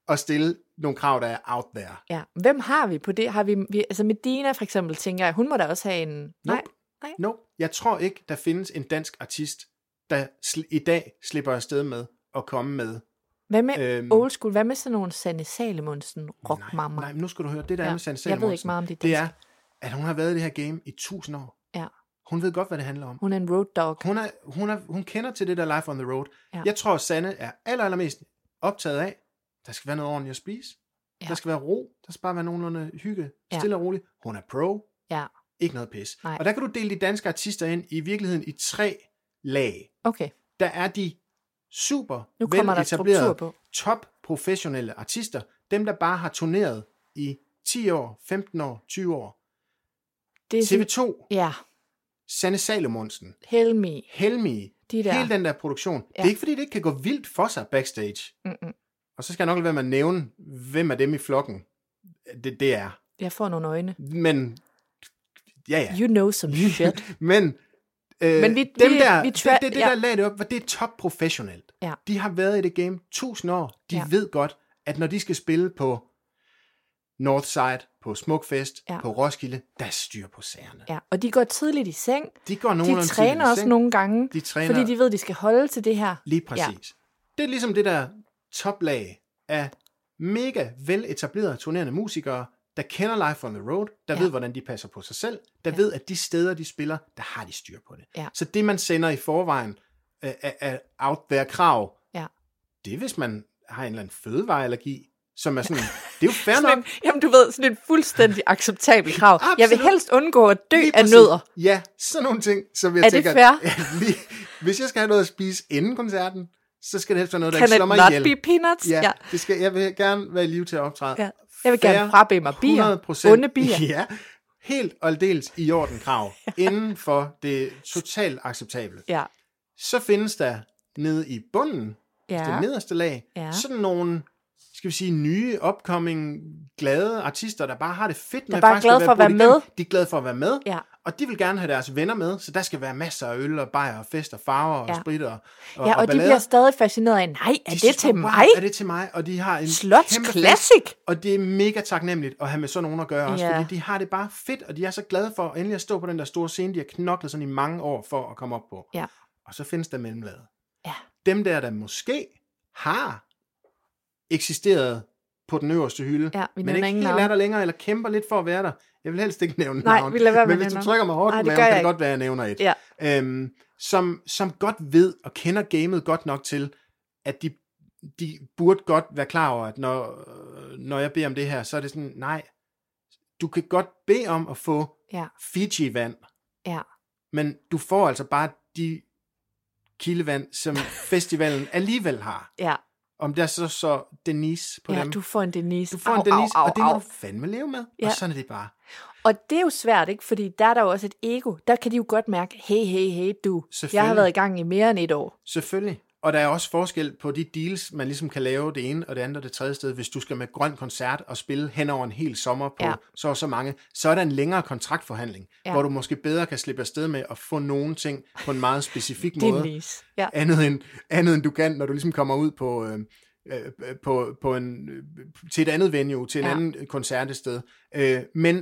at stille nogle krav, der er out there. Ja, hvem har vi på det? Har vi, vi altså Medina for eksempel, tænker jeg, hun må da også have en... Nope. Nej, nej. Nope. Jeg tror ikke, der findes en dansk artist, der sl- i dag slipper afsted med at komme med. Hvad med øhm... old school? Hvad med sådan nogle Sanne Salomonsen rockmammer? Nej, nej, nu skal du høre, det der ja. Er med Sanne Salomonsen, jeg ved ikke meget om det, det er, at hun har været i det her game i tusind år. Ja. Hun ved godt, hvad det handler om. Hun er en road dog. Hun, er, hun, er, hun kender til det der life on the road. Ja. Jeg tror, Sanne er aller, allermest optaget af, der skal være noget ordentligt at spise. Ja. Der skal være ro. Der skal bare være nogenlunde hygge. Stille ja. Og roligt. Hun er pro. Ja. Ikke noget pis. Nej. Og der kan du dele de danske artister ind i virkeligheden i tre lag. Okay. Der er de super veletablerede, top professionelle artister. Dem, der bare har turneret i ti år, femten år, tyve år. Det er T V to. Ja. Sanne Salomonsen. Helmi. Helmi. De der. Hele den der produktion. Ja. Det er ikke, fordi det ikke kan gå vildt for sig backstage. Mm-mm. Og så skal jeg nok lade være med at nævne, hvem af dem i flokken det, det er. Jeg får nogle øjne. Men, ja ja. You know some shit. Men, øh, Men vi, dem vi, der, vi tra- det, det, det ja. Der lagde det op, det er top professionelt. Ja. De har været i det game tusind år. De ja. Ved godt, at når de skal spille på Northside, på Smukfest, ja. På Roskilde, der styrer på sagerne. Ja, og de går tidligt i seng. De går nogenlunde tidligt i seng. De træner også nogle gange, de træner, fordi de ved, at de skal holde til det her. Lige præcis. Ja. Det er ligesom det der toplag af mega veletablerede turnerende musikere, der kender Life on the Road, der ja. Ved, hvordan de passer på sig selv, der ja. Ved, at de steder, de spiller, der har de styr på det. Ja. Så det, man sender i forvejen af out there krav, ja. Det er, hvis man har en eller anden fødevareallergi, som er sådan, det er jo fair nok. Jamen du ved, sådan et fuldstændig acceptabelt krav. Jeg vil helst undgå at dø af nødder. Ja, sådan nogle ting, som jeg er tænker... Er det fair? At, lige, hvis jeg skal have noget at spise inden koncerten, så skal det helst være noget, der ikke slår mig ihjel. Can it not be peanuts? Ja, ja. Det skal, jeg vil gerne være i live til at optræde. Ja. Jeg vil fair, gerne frabede mig bier, onde bier. Ja, helt og dels i orden krav, inden for det totalt acceptable. Ja. Så findes der nede i bunden, ja. Det nederste lag, ja. Sådan nogle... skal vi sige, nye, upcoming, glade artister, der bare har det fedt med faktisk at være, at være med. De er glade for at være med, ja. Og de vil gerne have deres venner med, så der skal være masser af øl og bajer og fest og farver og ja. Sprit og, og ja, og, og, og de bliver stadig fascineret af, nej, er de det synes, til mig? Er det til mig? Og de har en Slots Classic! Fest, og det er mega taknemmeligt at have med sådan nogen at gøre også, ja. Fordi de har det bare fedt, og de er så glade for at endelig at stå på den der store scene, de har knoklet sådan i mange år for at komme op på. Ja. Og så findes der mellemlaget. Ja. Dem der, der måske har eksisterede på den øverste hylde, ja, men ikke helt er der længere, eller kæmper lidt for at være der. Jeg vil helst ikke nævne Nej, navn, vi lader være men hvis du trykker mig hårdt, kan det godt være, at jeg nævner et. Ja. Øhm, som, som godt ved og kender gamet godt nok til, at de, de burde godt være klar over, at når, når jeg beder om det her, så er det sådan, nej, du kan godt bede om at få ja. Fiji-vand, ja. Men du får altså bare de kildevand, som festivalen alligevel har. Ja. Om der så så Denise på ja, dem. Ja, du får en Denise. Du får au, en Denise, au, au, og det må du fandme leve med. Ja. Og sådan er det bare. Og det er jo svært, ikke? Fordi der er der jo også et ego. Der kan de jo godt mærke, hey, hey, hey, du. Jeg har været i gang i mere end et år. Selvfølgelig. Og der er også forskel på de deals, man ligesom kan lave det ene og det andet og det tredje sted. Hvis du skal med grøn koncert og spille hen over en hel sommer på ja. Så og så mange, så er der en længere kontraktforhandling, ja. Hvor du måske bedre kan slippe afsted med at få nogle ting på en meget specifik måde. Ja. Andet, end, andet end du kan, når du ligesom kommer ud på, øh, øh, på, på en, øh, til et andet venue, til en ja. Anden koncertested. Øh, men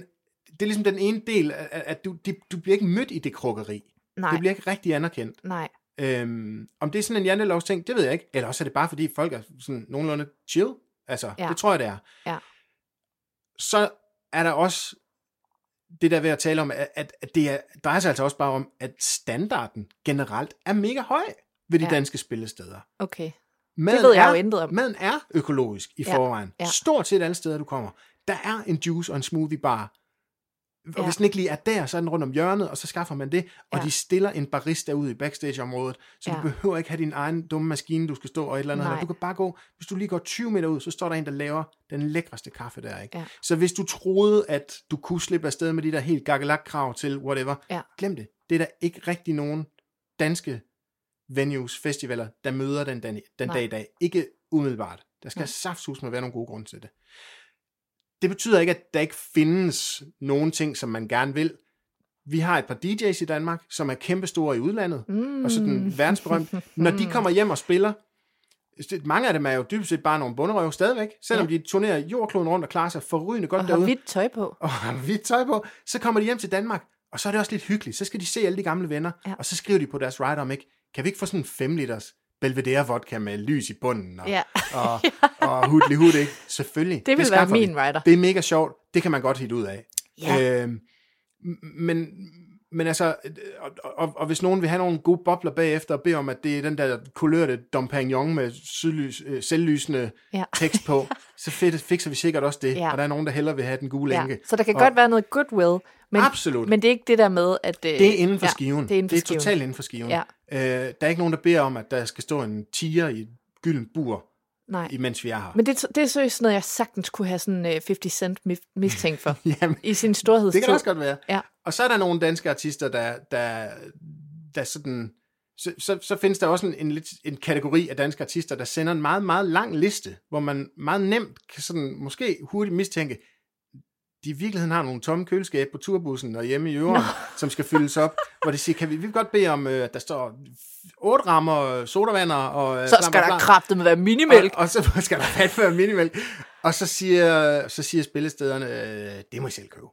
det er ligesom den ene del, at du, de, du bliver ikke mødt i det krukkeri. Nej. Det bliver ikke rigtig anerkendt. Nej. Øhm, om det er sådan en jantelovs ting, det ved jeg ikke. Eller også er det bare fordi folk er sådan nogenlunde chill. Altså, ja. Det tror jeg det er. Ja. Så er der også det der ved at tale om, at, at det er, drejer sig altså også bare om, at standarden generelt er mega høj ved de ja. Danske spillesteder. Okay. Maden det ved jeg er, jo intet om. Maden er økologisk i ja. Forvejen. Ja. Stort set alle steder du kommer. Der er en juice og en smoothie bar. Og ja. Hvis den ikke lige er der, så er den rundt om hjørnet, og så skaffer man det, og ja. De stiller en barista ud i backstage-området, så ja. Du behøver ikke have din egen dumme maskine, du skal stå og et eller andet. Eller. Du kan bare gå, hvis du lige går tyve meter ud, så står der en, der laver den lækreste kaffe der, ikke? Ja. Så hvis du troede, at du kunne slippe afsted med de der helt gakkelak-krav til whatever, ja. Glem det. Det er der ikke rigtig nogen danske venues, festivaler, der møder den, den, den dag i dag. Ikke umiddelbart. Der skal saftsus med være nogle gode grunde til det. Det betyder ikke, at der ikke findes nogen ting, som man gerne vil. Vi har et par D J's i Danmark, som er kæmpestore i udlandet, mm. og sådan verdensberømt. Når de kommer hjem og spiller, mange af dem er jo dybest set bare nogle bunderøve stadigvæk, selvom ja. De turnerer jordkloden rundt og klarer sig forrygende godt og derude. Og har hvidt tøj på. Og har hvidt tøj på. Så kommer de hjem til Danmark, og så er det også lidt hyggeligt. Så skal de se alle de gamle venner, ja. Og så skriver de på deres rider om, ikke? Kan vi ikke få sådan en fem liters Belvedere-vodka med lys i bunden, og, ja. og, og hudlig hud, ikke? Selvfølgelig. Det vil det være min rider. Det er mega sjovt. Det kan man godt hitte ud af. Ja. Øhm, men, men altså, og, og, og hvis nogen vil have nogle gode bobler bagefter, og beder om, at det er den der kulørte Dom Pérignon med sydlys, øh, selvlysende ja. Tekst på, så fedt, fikser vi sikkert også det, ja. Og der er nogen, der hellere vil have den gule lænke. Ja. Så der kan og, godt være noget goodwill, men, absolut. Men det er ikke det der med, at... Øh, det er inden for skiven. Ja, det er, det er totalt inden for skiven. Ja. Øh, der er ikke nogen, der beder om, at der skal stå en tiger i et gyldent bur, nej. Imens vi er her. Men det, det er seriøst noget, jeg sagtens kunne have sådan halvtreds cent mistænkt for jamen, i sin storhedstid. Det kan også godt være. Ja. Og så er der nogle danske artister, der, der, der sådan... Så, så, så findes der også en, en, en kategori af danske artister, der sender en meget, meget lang liste, hvor man meget nemt kan sådan måske hurtigt mistænke, de i virkeligheden har nogle tomme køleskab på turbussen og hjemme i øvrigt, som skal fyldes op, hvor de siger, kan vi, vi kan godt bede om, at der står otte rammer sodavander og... Så skal blam, blam, blam. Der kraftedeme være minimælk. Og, og så skal der fandme være minimælk. Og så siger, så siger spillestederne, øh, det må I selv købe.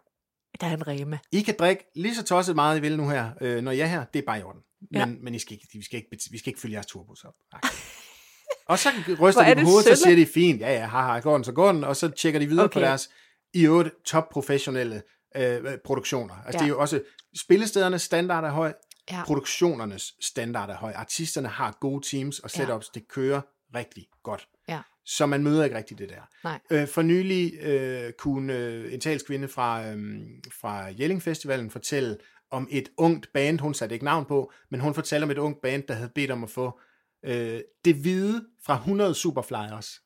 Der er en Rema. I kan drikke lige så tosset meget, I vil nu her, øh, når jeg er her. Det er bare i orden. Men, ja. men I skal ikke, vi, skal ikke, vi skal ikke fylde jeres turbus op. Og så ryster de på hovedet, sølle? Så siger de, fint, ja ja, haha, går den, så går den. Og så tjekker de videre okay. på deres i øvrigt topprofessionelle øh, produktioner. Altså ja. Det er jo også, spillestedernes standard er høj, ja. Produktionernes standard er høj. Artisterne har gode teams og setups, ja. Det kører rigtig godt. Ja. Så man møder ikke rigtig det der. Øh, for nylig øh, kunne øh, en talskvinde fra, øh, fra Jellingfestivalen fortælle om et ungt band, hun satte ikke navn på, men hun fortalte om et ungt band, der havde bedt om at få øh, det hvide fra hundrede Superflyers.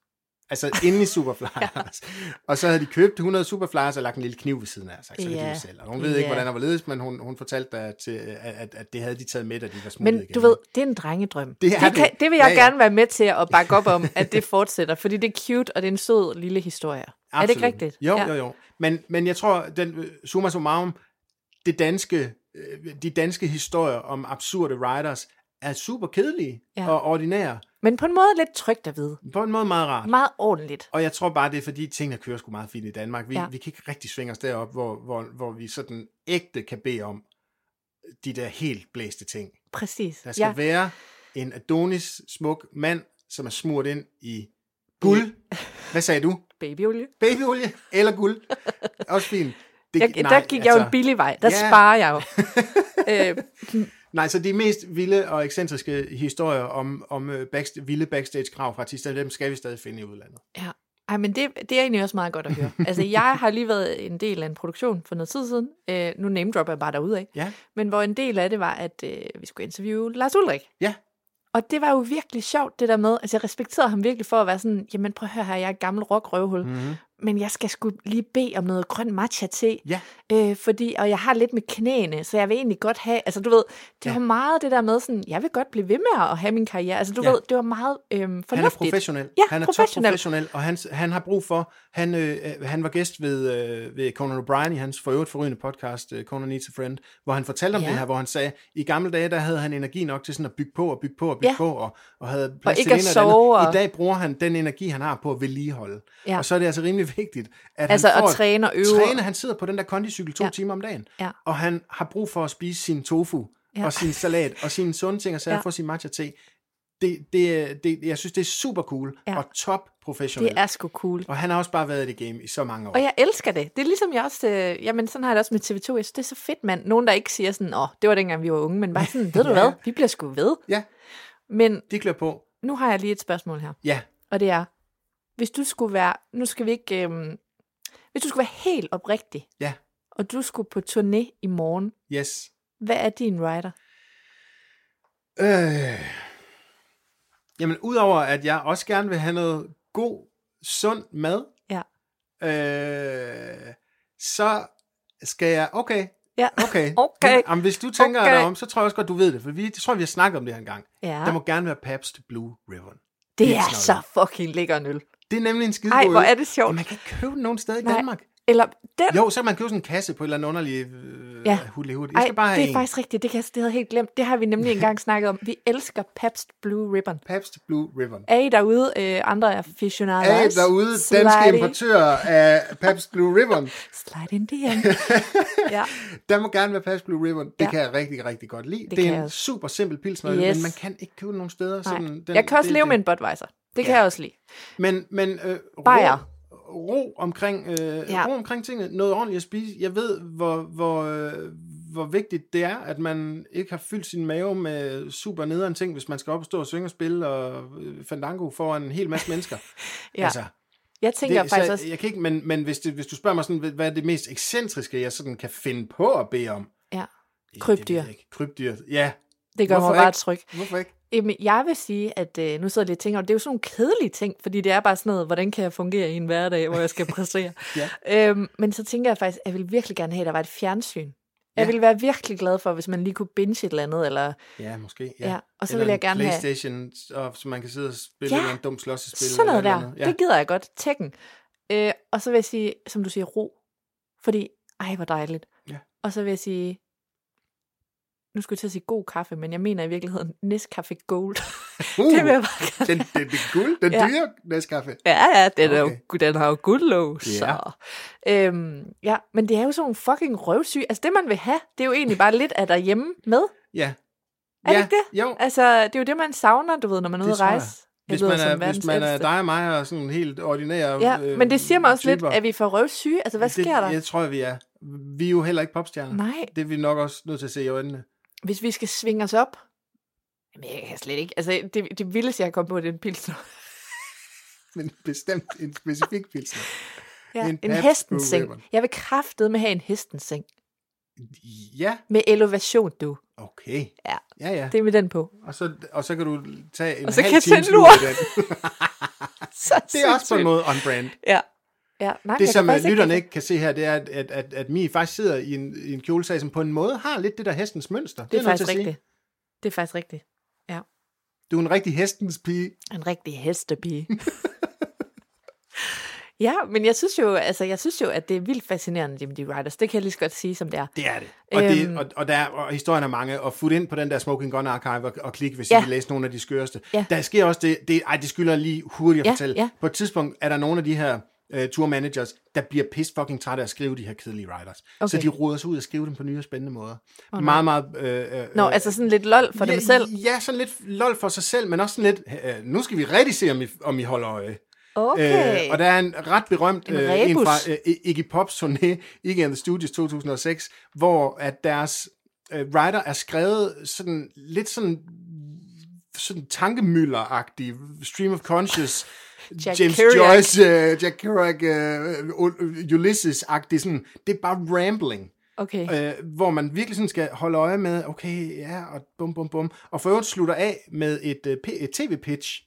Altså inde i Superflyers. ja. Og så havde de købt hundrede Superflyers og lagt en lille kniv ved siden af sig. Så yeah. det de selv. Og hun ved yeah. ikke, hvordan der var ledes, men hun, hun fortalte, at, at, at det havde de taget med, da de var smuttet igen. Men du igen. Ved, det er en drengedrøm. Det, det, kan, det vil jeg ja, ja. gerne være med til at bakke op om, at det fortsætter. Fordi det er cute, og det er en sød lille historie. Absolut. Er det ikke rigtigt? Jo, ja. jo, jo. Men, men jeg tror, den, summa summarum, det danske, de danske historier om absurde writers er super kedelige ja. Og ordinære. Men på en måde lidt trygt at vide. På en måde meget rart. Meget ordentligt. Og jeg tror bare, det er fordi tingene kører sgu meget fint i Danmark. Vi, ja. vi kan ikke rigtig svinge os derop, hvor, hvor, hvor vi sådan ægte kan bede om de der helt blæste ting. Præcis. Der skal ja. være en Adonis smuk mand, som er smurt ind i guld. Hvad sagde du? Babyolie. Babyolie eller guld. Også fint. Det, jeg, nej, der gik altså, jeg jo en billig vej. Der yeah. sparer jeg jo. øh. Nej, så de mest vilde og ekscentriske historier om, om backst- vilde backstage-krav fra artister, dem skal vi stadig finde i udlandet. Ja, ej, men det, det er egentlig også meget godt at høre. altså, jeg har lige været en del af en produktion for noget tid siden. Øh, nu namedropper jeg bare derude, ikke? Ja. Men hvor en del af det var, at øh, vi skulle interviewe Lars Ulrik. Ja. Og det var jo virkelig sjovt, det der med, altså jeg respekterede ham virkelig for at være sådan, jamen prøv at høre her, jeg er et gammel rock-røvhul, mm-hmm. men jeg skal sgu lige bede om noget grøn matcha-te, ja. øh, fordi, og jeg har lidt med knæene, så jeg vil egentlig godt have, altså du ved, det ja. var meget det der med sådan, jeg vil godt blive ved med at have min karriere, altså du ja. ved, det var meget øh, fornuftigt. Han er professionel, ja, han er topprofessionel, og han, han har brug for, han, øh, han var gæst ved, øh, ved Conan O'Brien i hans for øvrigt forrygende podcast, øh, Conan Needs a Friend, hvor han fortalte om ja. det her, hvor han sagde, i gamle dage, der havde han energi nok til sådan at bygge på og bygge på og bygge Ja. På, og, og havde plads til det ene og det andet. I dag bruger han den energi, han har på at vedligeholde. Ja. Og så er det altså rimelig vigtigt, at altså han får at træne og øve. Træne, han sidder på den der kondicykel to ja. timer om dagen, ja. og han har brug for at spise sin tofu, ja. og sin salat, og sine sunde ting, og så ja. får sin matcha te. Det, det, det, jeg synes, det er super cool, ja. og top professionelt. Det er sgu cool. Og han har også bare været i det game i så mange år. Og jeg elsker det. Det er ligesom jeg også, øh, jamen sådan har jeg det også med T V to. Jeg synes, det er så fedt, mand. Nogen, der ikke siger sådan, åh, det var dengang, vi var unge, men bare sådan, ved du ja. hvad, vi bliver sgu ved. Ja. Men de klør på. Nu har jeg lige et spørgsmål her. Ja. Og det er, hvis du skulle være, nu skal vi ikke, øhm, hvis du skulle være helt oprigtig, ja. og du skulle på turné i morgen, yes. hvad er din rider? Øh, jamen, udover at jeg også gerne vil have noget god, sund mad, ja. øh, så skal jeg, okay, Ja. Okay, okay. Jamen, hvis du tænker okay. dig om, så tror jeg også godt, du ved det, for vi, det tror jeg, vi har snakket om det her engang. Ja. Der må gerne være Pabst Blue Ribbon. Det, det er, er så fucking lækker en øl. Det er nemlig en skidegod øl. Ej, hvor er det sjovt. Og man kan ikke købe den nogen sted i Nej. Danmark. Eller den... Jo, så kan man købe sådan en kasse på et eller andet underlig øh, ja. hudlig hud. Ej, det er en. faktisk rigtigt, det, kan, det havde jeg helt glemt. Det har vi nemlig engang snakket om. Vi elsker Pabst Blue Ribbon. Pabst Blue Ribbon. Er I derude øh, andre aficionados? Er I derude Slide danske importører af Pabst Blue Ribbon? Slide in the end. ja. Der må gerne være Pabst Blue Ribbon. Det ja. kan jeg rigtig, rigtig godt lide. Det, det er en super simpel pilsner, yes. men man kan ikke købe den nogen steder. Sådan, den, jeg kan også den, leve den. med en Budweiser. Det ja. kan jeg også lide. Men, men øh, Bayer. ro omkring øh, ja. ro omkring tingene, noget ordentligt at spise. Jeg ved hvor hvor øh, hvor vigtigt det er, at man ikke har fyldt sin mave med super nederen ting, hvis man skal op og stå og synge og spille og øh, fandango foran en hel masse mennesker. ja. Altså, jeg tænker det, faktisk så, også. Jeg kan ikke, men men hvis det, hvis du spørger mig sådan, hvad er det mest ekscentriske, jeg sådan kan finde på at bede om? Ja. Krybdyr. Krybdyr. Ja. Det gør mig bare tryg. Hvorfor ikke? Jamen, jeg vil sige, at øh, nu sidder jeg lidt og tænker, det er jo sådan nogle kedelige ting, fordi det er bare sådan noget, hvordan kan jeg fungere i en hverdag, hvor jeg skal præstere. ja. øhm, men så tænker jeg faktisk, at jeg ville virkelig gerne have, at der var et fjernsyn. Jeg ja. ville være virkelig glad for, hvis man lige kunne binge et eller andet. Eller, ja, måske. Ja. Ja. Og så eller vil jeg gerne have... PlayStation, så man kan sidde og spille ja. eller en dum slåssespil. Sådan noget eller der. Eller ja. Det gider jeg godt. Tekken. Øh, og så vil jeg sige, som du siger, ro. Fordi, ej, hvor dejligt. Ja. Og så vil jeg sige... nu skulle jeg til at sige god kaffe, men jeg mener i virkeligheden Nescafé Gold. Uh, det vil jeg bare den, den, den guld, den ja. dyre Nescafé. Ja, ja, den, okay. er jo, den har jo guldlåg, så. Yeah. Øhm, ja, men det er jo sådan en fucking røvsyg. Altså det, man vil have, det er jo egentlig bare lidt af derhjemme med. Ja. Er ja, det det? Jo. Altså, det er jo det, man savner, du ved, når man er ude at rejse. Hvis man, er, hvis man er dig og mig og sådan helt ordinære ja, øh, men det siger mig også typer. Lidt, at vi får røvsyge. Altså, hvad det, sker der? Jeg tror, vi er. Vi er jo heller ikke popstjerner. Nej. Det er vi nok også nødt til at se i øjnene. Hvis vi skal svinge os op. Jamen, jeg kan slet ikke. Altså, det, det vildeste, jeg har kommet på, det er en pilsner. Men bestemt en specifik pilsner. Ja, en en hestenseng. Jeg vil kraftedme have en hestenseng. Ja. Med elevation, du. Okay. Ja. Ja, ja. Det er med den på. Og så, og så kan du tage en halv time lur i den. Det er også på en måde on-brand. Ja. Ja. Nej, det, som lytterne ikke kan se her, det er, at, at, at, at Mie faktisk sidder i en, i en kjolesag, som på en måde har lidt det der hestens mønster. Det, det er faktisk rigtigt. Sige. Det er faktisk rigtigt, ja. Du er en rigtig hestens pige. En rigtig hestepige. Ja, men jeg synes jo, altså, jeg synes jo, at det er vildt fascinerende, Jimmy D. Riders. Det kan jeg lige så godt sige, som det er. Det er det. Og, æm... det, og, og, der, og historien er mange. Og fut ind på den der Smoking Gun Archive og, og klik, hvis ja. I vil læse nogle af de skøreste. Ja. Der sker også det, det, ej, det skylder lige hurtigt at ja, fortælle. Ja. På et tidspunkt er der nogle af de her uh, tourmanagers, der bliver pis fucking trætte af at skrive de her kedelige riders. Okay. Så de roder sig ud og skriver dem på nye og spændende måder. Oh, meget, meget... Øh, øh, Nå, øh, altså sådan lidt lol for ja, dem selv? Ja, sådan lidt lol for sig selv, men også sådan lidt... Øh, nu skal vi rigtig se, om I, om I holder øje. Okay. Øh, og der er en ret berømt en, øh, en fra øh, Iggy Pops turné, Iggy and the Studios to tusind og seks, hvor at deres øh, writer er skrevet sådan lidt sådan, sådan tankemylder-agtig, stream of conscious, Jack James Kerouac. Joyce, øh, Jack Kerouac, øh, Ulysses-agtig, sådan, det er bare rambling. Okay. Øh, hvor man virkelig sådan skal holde øje med, okay, ja, og bum, bum, bum. Og for øvrigt slutter af med et, øh, et tv-pitch.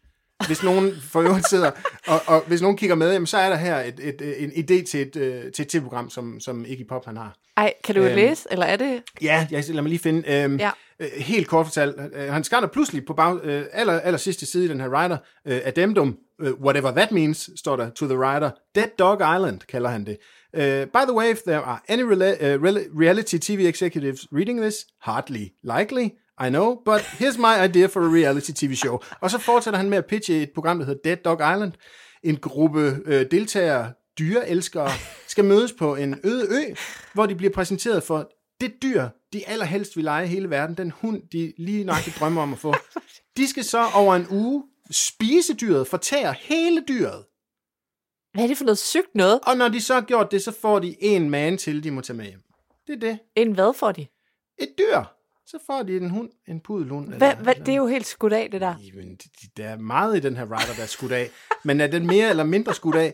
Hvis nogen for øvrigt sidder, og, og hvis nogen kigger med, jamen, så er der her et, et, et, en idé til et, til et tv-program, som, som Iggy Pop han har. Ej, kan du æm, læse, eller er det? Ja, jeg, lad mig lige finde. Æm, ja. Helt kort fortalt, han skarter pludselig på bag, øh, aller, aller sidste side i den her rider, øh, addendum, øh, whatever that means, står der, to the rider, Dead Dog Island kalder han det. Uh, by the way, if there are any rela- uh, re- reality T V executives reading this, hardly likely, I know, but here's my idea for a reality T V show. Og så fortsætter han med at pitche et program, der hedder Dead Dog Island. En gruppe øh, deltagere, dyreelskere, skal mødes på en øde ø, hvor de bliver præsenteret for det dyr, de allerhelst vil lege i hele verden, den hund, de lige nøjagtigt drømmer om at få. De skal så over en uge spise dyret, fortære hele dyret. Hvad er det for noget sygt noget? Og når de så har gjort det, så får de en mand til, de må tage med hjem. Det er det. En hvad får de? Et dyr. Så får de en hund, en pudelhund. Hva, hva, det er jo helt skudt af, det der. Jamen, der er meget i den her rider, der er skudt af. Men er den mere eller mindre skudt af?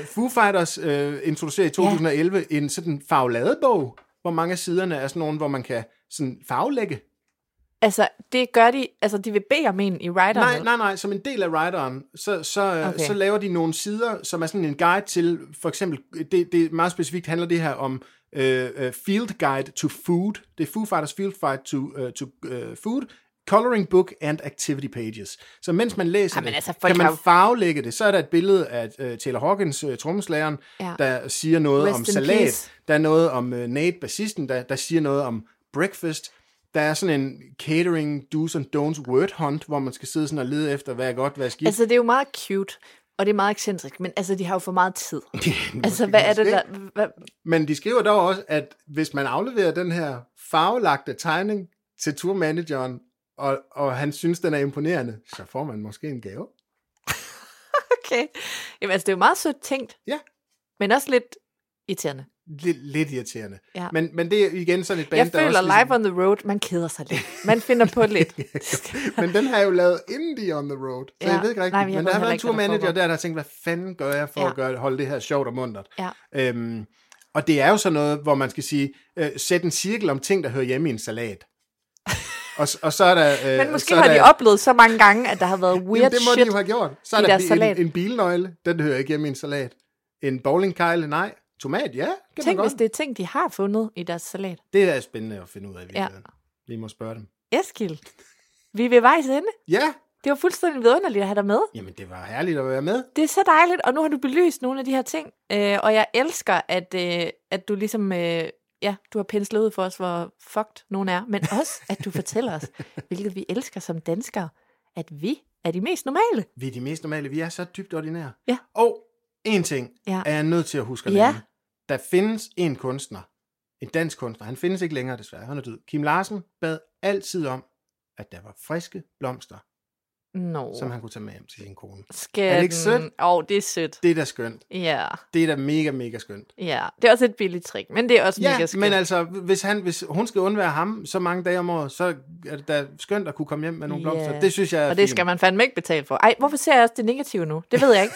Uh, Foo Fighters uh, introducerer i to tusind og elleve ja. en sådan farveladebog, hvor mange af siderne er sådan nogle, hvor man kan sådan farvelægge. Altså, det gør de, altså de vil bede om en i rideren? Nej, nej, nej, som en del af rideren, så, så, okay. så laver de nogle sider, som er sådan en guide til, for eksempel, det, det meget specifikt handler det her om øh, Field Guide to Food, det er Foo Fighters Field Guide to, uh, to uh, Food, Coloring Book and Activity Pages. Så mens man læser Jamen, det, altså, kan man farvelægge det. Så er der et billede af uh, Taylor Hawkins, uh, trommeslageren, ja. der siger noget Rest om salat, peace. Der er noget om uh, Nate, bassisten, der, der siger noget om breakfast. Der er sådan en catering do's and don'ts word hunt, hvor man skal sidde sådan og lede efter, hvad er godt, hvad er skidt. Altså, det er jo meget cute, og det er meget ekscentrisk, men altså, de har jo for meget tid. altså, hvad er det der? Hvad? Men de skriver dog også, at hvis man afleverer den her farvelagte tegning til turmanageren, og, og han synes, den er imponerende, så får man måske en gave. okay. Jamen, altså, det er jo meget sødt tænkt. Ja. Men også lidt irriterende. Lidt, lidt irriterende. Ja. Men, men det er igen sådan et band, jeg der føler også live ligesom... on the road, man keder sig lidt. Man finder på lidt. men den har jeg jo lavet inden de on the road, så ja. jeg ved ikke rigtigt. Nej, men, men der har været en tourmanager der, der har tænkt, hvad fanden gør jeg for ja. at gøre, holde det her sjovt og muntert. Ja. Øhm, og det er jo sådan noget, hvor man skal sige, øh, sæt en cirkel om ting, der hører hjemme i en salat. Og, og så er der, øh, men måske så har der, de oplevet så mange gange, at der har været weird shit. Det må shit de jo have gjort. Så er der, der en, en bilnøgle, den hører ikke hjemme i en salat. En bowlingkejle, nej. Tomat, ja. Kan Tænk, man godt. Hvis det er ting, de har fundet i deres salat. Det er spændende at finde ud af i virkeligheden. Ja. Vi må spørge dem. Eskil, vi er ved vejs ende. Ja. Det var fuldstændig vidunderligt at have dig med. Jamen, det var herligt at være med. Det er så dejligt, og nu har du belyst nogle af de her ting. Øh, og jeg elsker, at, øh, at du ligesom øh, ja, du har penslet ud for os, hvor fucked nogen er, men også, at du fortæller os, hvilket vi elsker som danskere, at vi er de mest normale. Vi er de mest normale. Vi er så dybt ordinære. Ja. Og en ting ja. er jeg nødt til at huske at lave. Ja. Der findes en kunstner, en dansk kunstner, han findes ikke længere desværre, han er død. Kim Larsen bad altid om, at der var friske blomster, no. som han kunne tage med hjem til sin kone. Skøn. Er det ikke sødt? Åh, oh, det er sødt. Det er da skønt. Ja. Yeah. Det er da mega, mega skønt. Ja, yeah. det er også et billigt trick, men det er også ja, mega skønt. Ja, men altså, hvis, han, hvis hun skal undvære ham så mange dage om året, så er det da skønt at kunne komme hjem med nogle yeah. blomster. Det synes jeg er og det fint. Skal man fandme ikke betale for. Ej, hvorfor ser jeg også det negative nu? Det ved jeg ikke.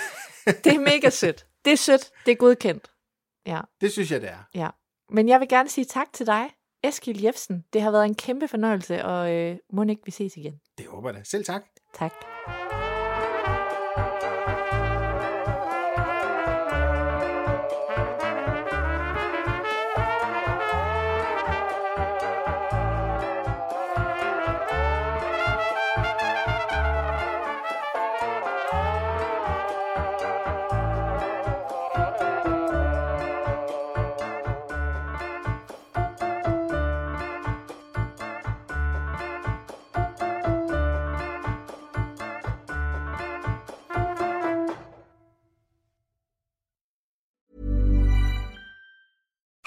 Det er mega sødt. Det er sødt. Det er godkendt. Ja. Det synes jeg, det er. Ja. Men jeg vil gerne sige tak til dig, Eskil Jefsen. Det har været en kæmpe fornøjelse, og øh, må ikke vi ses igen. Det håber jeg da. Selv tak. Tak.